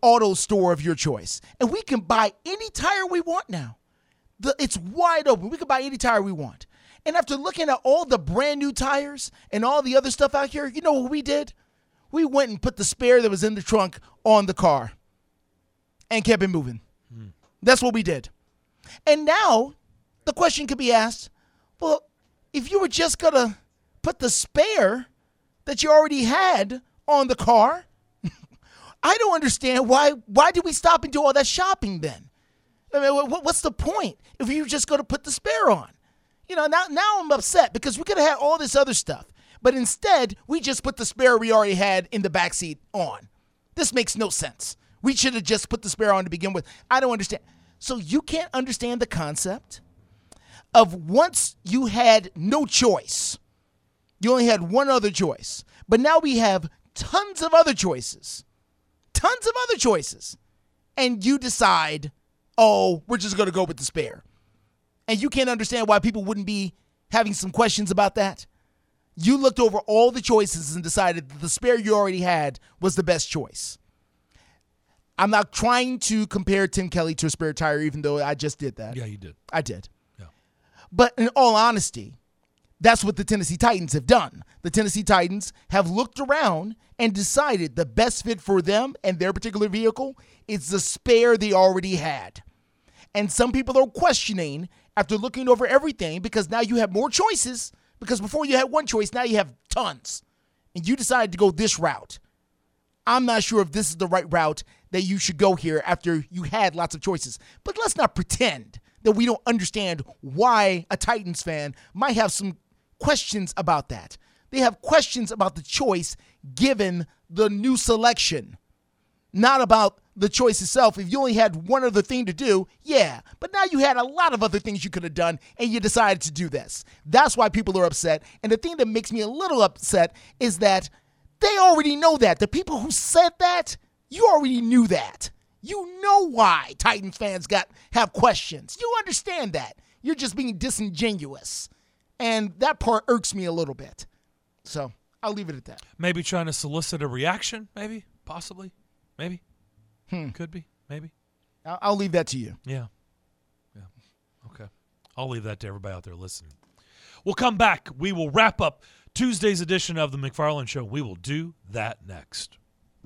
auto store of your choice, and we can buy any tire we want now. It's wide open. We can buy any tire we want. And after looking at all the brand new tires and all the other stuff out here, you know what we did? We went and put the spare that was in the trunk on the car and kept it moving. That's what we did. And now the question could be asked, well, if you were just going to put the spare that you already had on the car, I don't understand why did we stop and do all that shopping then? I mean, what's the point if you were just going to put the spare on? You know, now I'm upset because we could have had all this other stuff, but instead we just put the spare we already had in the backseat on. This makes no sense. We should have just put the spare on to begin with. I don't understand. So you can't understand the concept of once you had no choice. You only had one other choice. But now we have tons of other choices. Tons of other choices. And you decide, oh, we're just going to go with the spare. And you can't understand why people wouldn't be having some questions about that. You looked over all the choices and decided that the spare you already had was the best choice. I'm not trying to compare Tim Kelly to a spare tire, even though I just did that. Yeah, you did. I did. Yeah. But in all honesty, that's what the Tennessee Titans have done. The Tennessee Titans have looked around and decided the best fit for them and their particular vehicle is the spare they already had. And some people are questioning after looking over everything because now you have more choices, because before you had one choice, now you have tons. And you decided to go this route. I'm not sure if this is the right route that you should go here after you had lots of choices. But let's not pretend that we don't understand why a Titans fan might have some questions about that. They have questions about the choice given the new selection, not about the choice itself. If you only had one other thing to do, yeah, but now you had a lot of other things you could have done, and you decided to do this. That's why people are upset. And the thing that makes me a little upset is that they already know that. The people who said that, you already knew that. You know why Titans fans have questions. You understand that. You're just being disingenuous. And that part irks me a little bit. So I'll leave it at that. Maybe trying to solicit a reaction, maybe, possibly, maybe. Could be, maybe. I'll leave that to you. Yeah. Okay. I'll leave that to everybody out there listening. We'll come back. We will wrap up Tuesday's edition of the McFarland Show. We will do that next.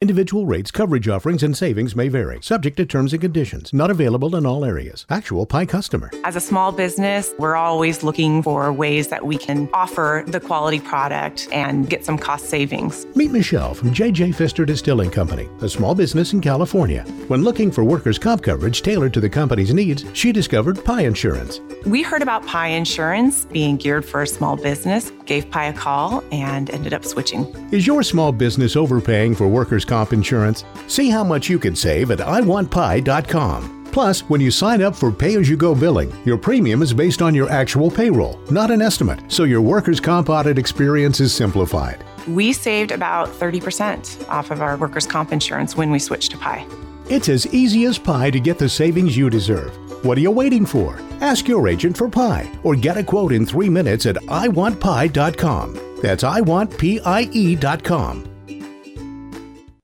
Individual rates, coverage offerings, and savings may vary. Subject to terms and conditions. Not available in all areas. Actual Pie customer. As a small business, we're always looking for ways that we can offer the quality product and get some cost savings. Meet Michelle from J.J. Pfister Distilling Company, a small business in California. When looking for workers' comp coverage tailored to the company's needs, she discovered Pie Insurance. We heard about Pie Insurance being geared for a small business, gave Pie a call, and ended up switching. Is your small business overpaying for workers' comp insurance? See how much you can save at iwantpie.com. Plus, when you sign up for pay-as-you-go billing, your premium is based on your actual payroll, not an estimate, so your workers' comp audit experience is simplified. We saved about 30% off of our workers' comp insurance when we switched to Pie. It's as easy as pie to get the savings you deserve. What are you waiting for? Ask your agent for Pie or get a quote in 3 minutes at iwantpie.com. That's iwantpie.com.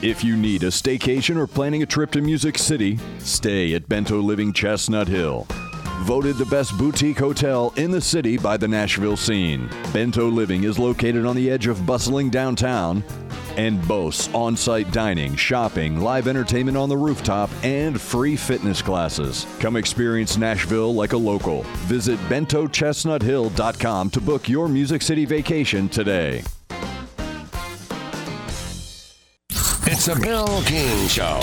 If you need a staycation or planning a trip to Music City, stay at Bento Living Chestnut Hill. Voted the best boutique hotel in the city by the Nashville Scene, Bento Living is located on the edge of bustling downtown and boasts on-site dining, shopping, live entertainment on the rooftop, and free fitness classes. Come experience Nashville like a local. Visit bentochestnuthill.com to book your Music City vacation today. It's a Bill Keen Show.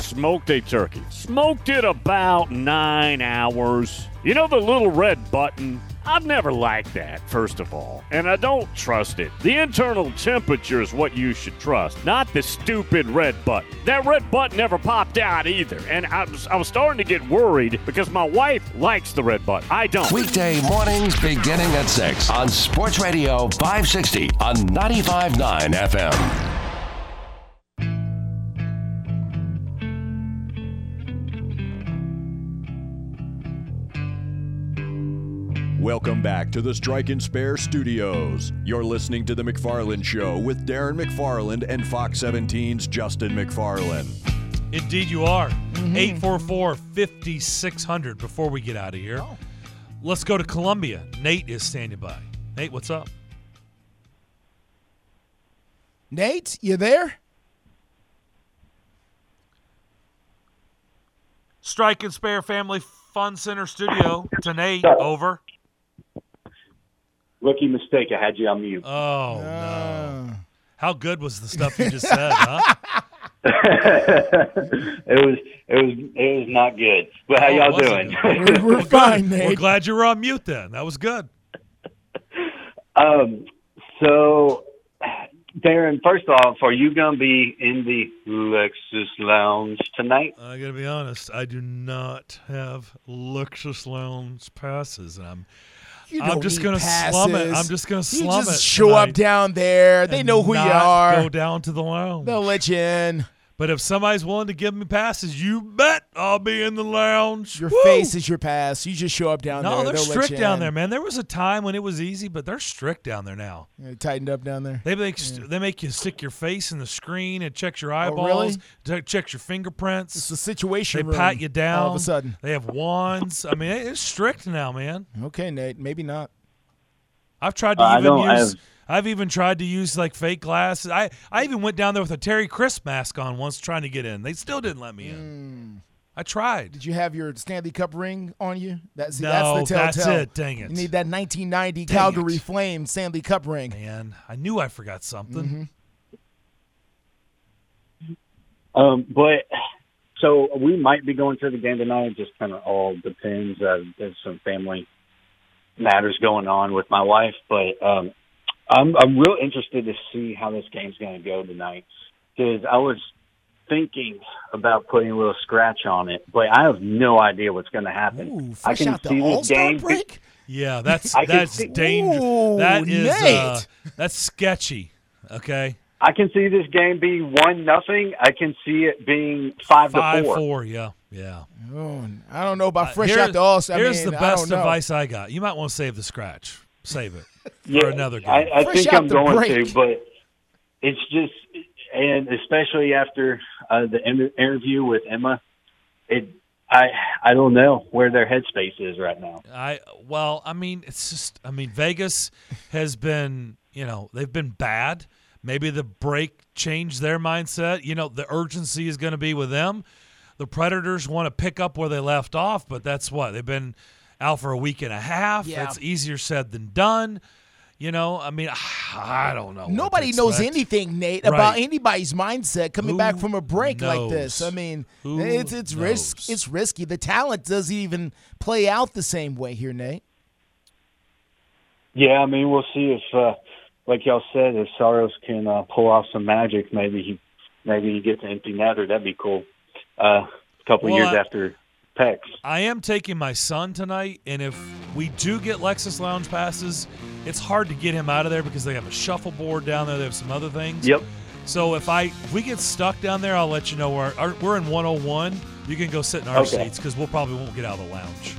Smoked a turkey. Smoked it about 9 hours. You know the little red button? I've never liked that, first of all, and I don't trust it. The internal temperature is what you should trust, not the stupid red button. That red button never popped out either, and I was starting to get worried because my wife likes the red button. I don't. Weekday mornings beginning at 6 on Sports Radio 560 on 95.9 FM. Welcome back to the Strike and Spare Studios. You're listening to The McFarland Show with Darren McFarland and Fox 17's Justin McFarland. Indeed you are. 844-5600 before we get out of here. Oh. Let's go to Columbia. Nate is standing by. Nate, what's up? Nate, you there? Strike and Spare Family Fun Center Studio to Nate. Over. Rookie mistake. I had you on mute. Oh, no. How good was the stuff you just said, huh? It was not good. But how y'all doing? We're fine, Nate. We're glad you were on mute then. That was good. So, Darren, first off, are you going to be in the Lexus Lounge tonight? I got to be honest. I do not have Lexus Lounge passes, and I'm just going to slum it. You just show up down there. They know who you are. Go down to the lounge. They'll let you in. But if somebody's willing to give me passes, you bet I'll be in the lounge. Your face is your pass. You just show up down there. No, they're strict down there, man. There was a time when it was easy, but they're strict down there now. Yeah, tightened up down there. They make you stick your face in the screen and check your eyeballs, check your fingerprints. It's a situation room. They pat you down. All of a sudden. They have wands. I mean, it's strict now, man. Okay, Nate. Maybe not. I've tried to I've even tried to use, like, fake glasses. I even went down there with a Terry Crisp mask on once trying to get in. They still didn't let me in. I tried. Did you have your Stanley Cup ring on you? That's the telltale. That's it. Dang it. You need that 1990 Calgary Flame Stanley Cup ring. Man, I knew I forgot something. Mm-hmm. But so we might be going through the game tonight. It just kind of all depends. There's some family matters going on with my wife, but I'm real interested to see how this game's going to go tonight, because I was thinking about putting a little scratch on it, but I have no idea what's going to happen. Ooh, I can see this game. Break? Yeah, that's dangerous. Ooh, that is that's sketchy. Okay. I can see this game being 1-0. I can see it being 5-4. 5-4, yeah. Yeah. Oh, I don't know about fresh out the All-Star. Here's the best advice I got. You might want to save the scratch. Save it for another game. I think I'm going to, but it's just, and especially after the interview with Emma, I don't know where their headspace is right now. Vegas has been, they've been bad. Maybe the break changed their mindset. The urgency is going to be with them. The Predators want to pick up where they left off, but that's what? They've been out for a week and a half. Yeah. It's easier said than done. I don't know. Nobody knows anything, Nate, about anybody's mindset coming back from a break like this. I mean, it's risky. The talent doesn't even play out the same way here, Nate. Yeah, I mean, we'll see if – like y'all said, if Saros can pull off some magic, maybe he gets an empty netter. That'd be cool. A couple years after PEX. I am taking my son tonight, and if we do get Lexus Lounge passes, it's hard to get him out of there because they have a shuffleboard down there. They have some other things. Yep. So if we get stuck down there, I'll let you know where we're in 101. You can go sit in our seats because we'll probably won't get out of the lounge.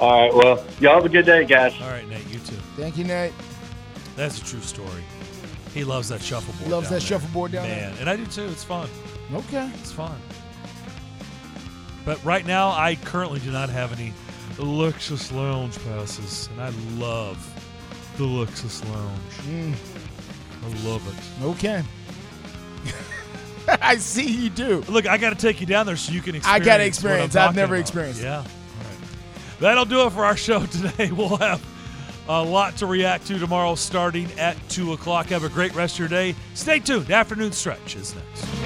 All right. Well, y'all have a good day, guys. All right, Nate. You too. Thank you, Nate. That's a true story. He loves that shuffleboard. He loves that shuffleboard down there. Man, and I do too. It's fun. Okay. It's fun. But right now, I currently do not have any Lexus Lounge passes, and I love the Lexus Lounge. Mm. I love it. Okay. I see you do. Look, I got to take you down there so you can experience. I got to experience. I've never experienced. Yeah. All right. That'll do it for our show today. We'll have a lot to react to tomorrow starting at 2 o'clock. Have a great rest of your day. Stay tuned. Afternoon Stretch is next.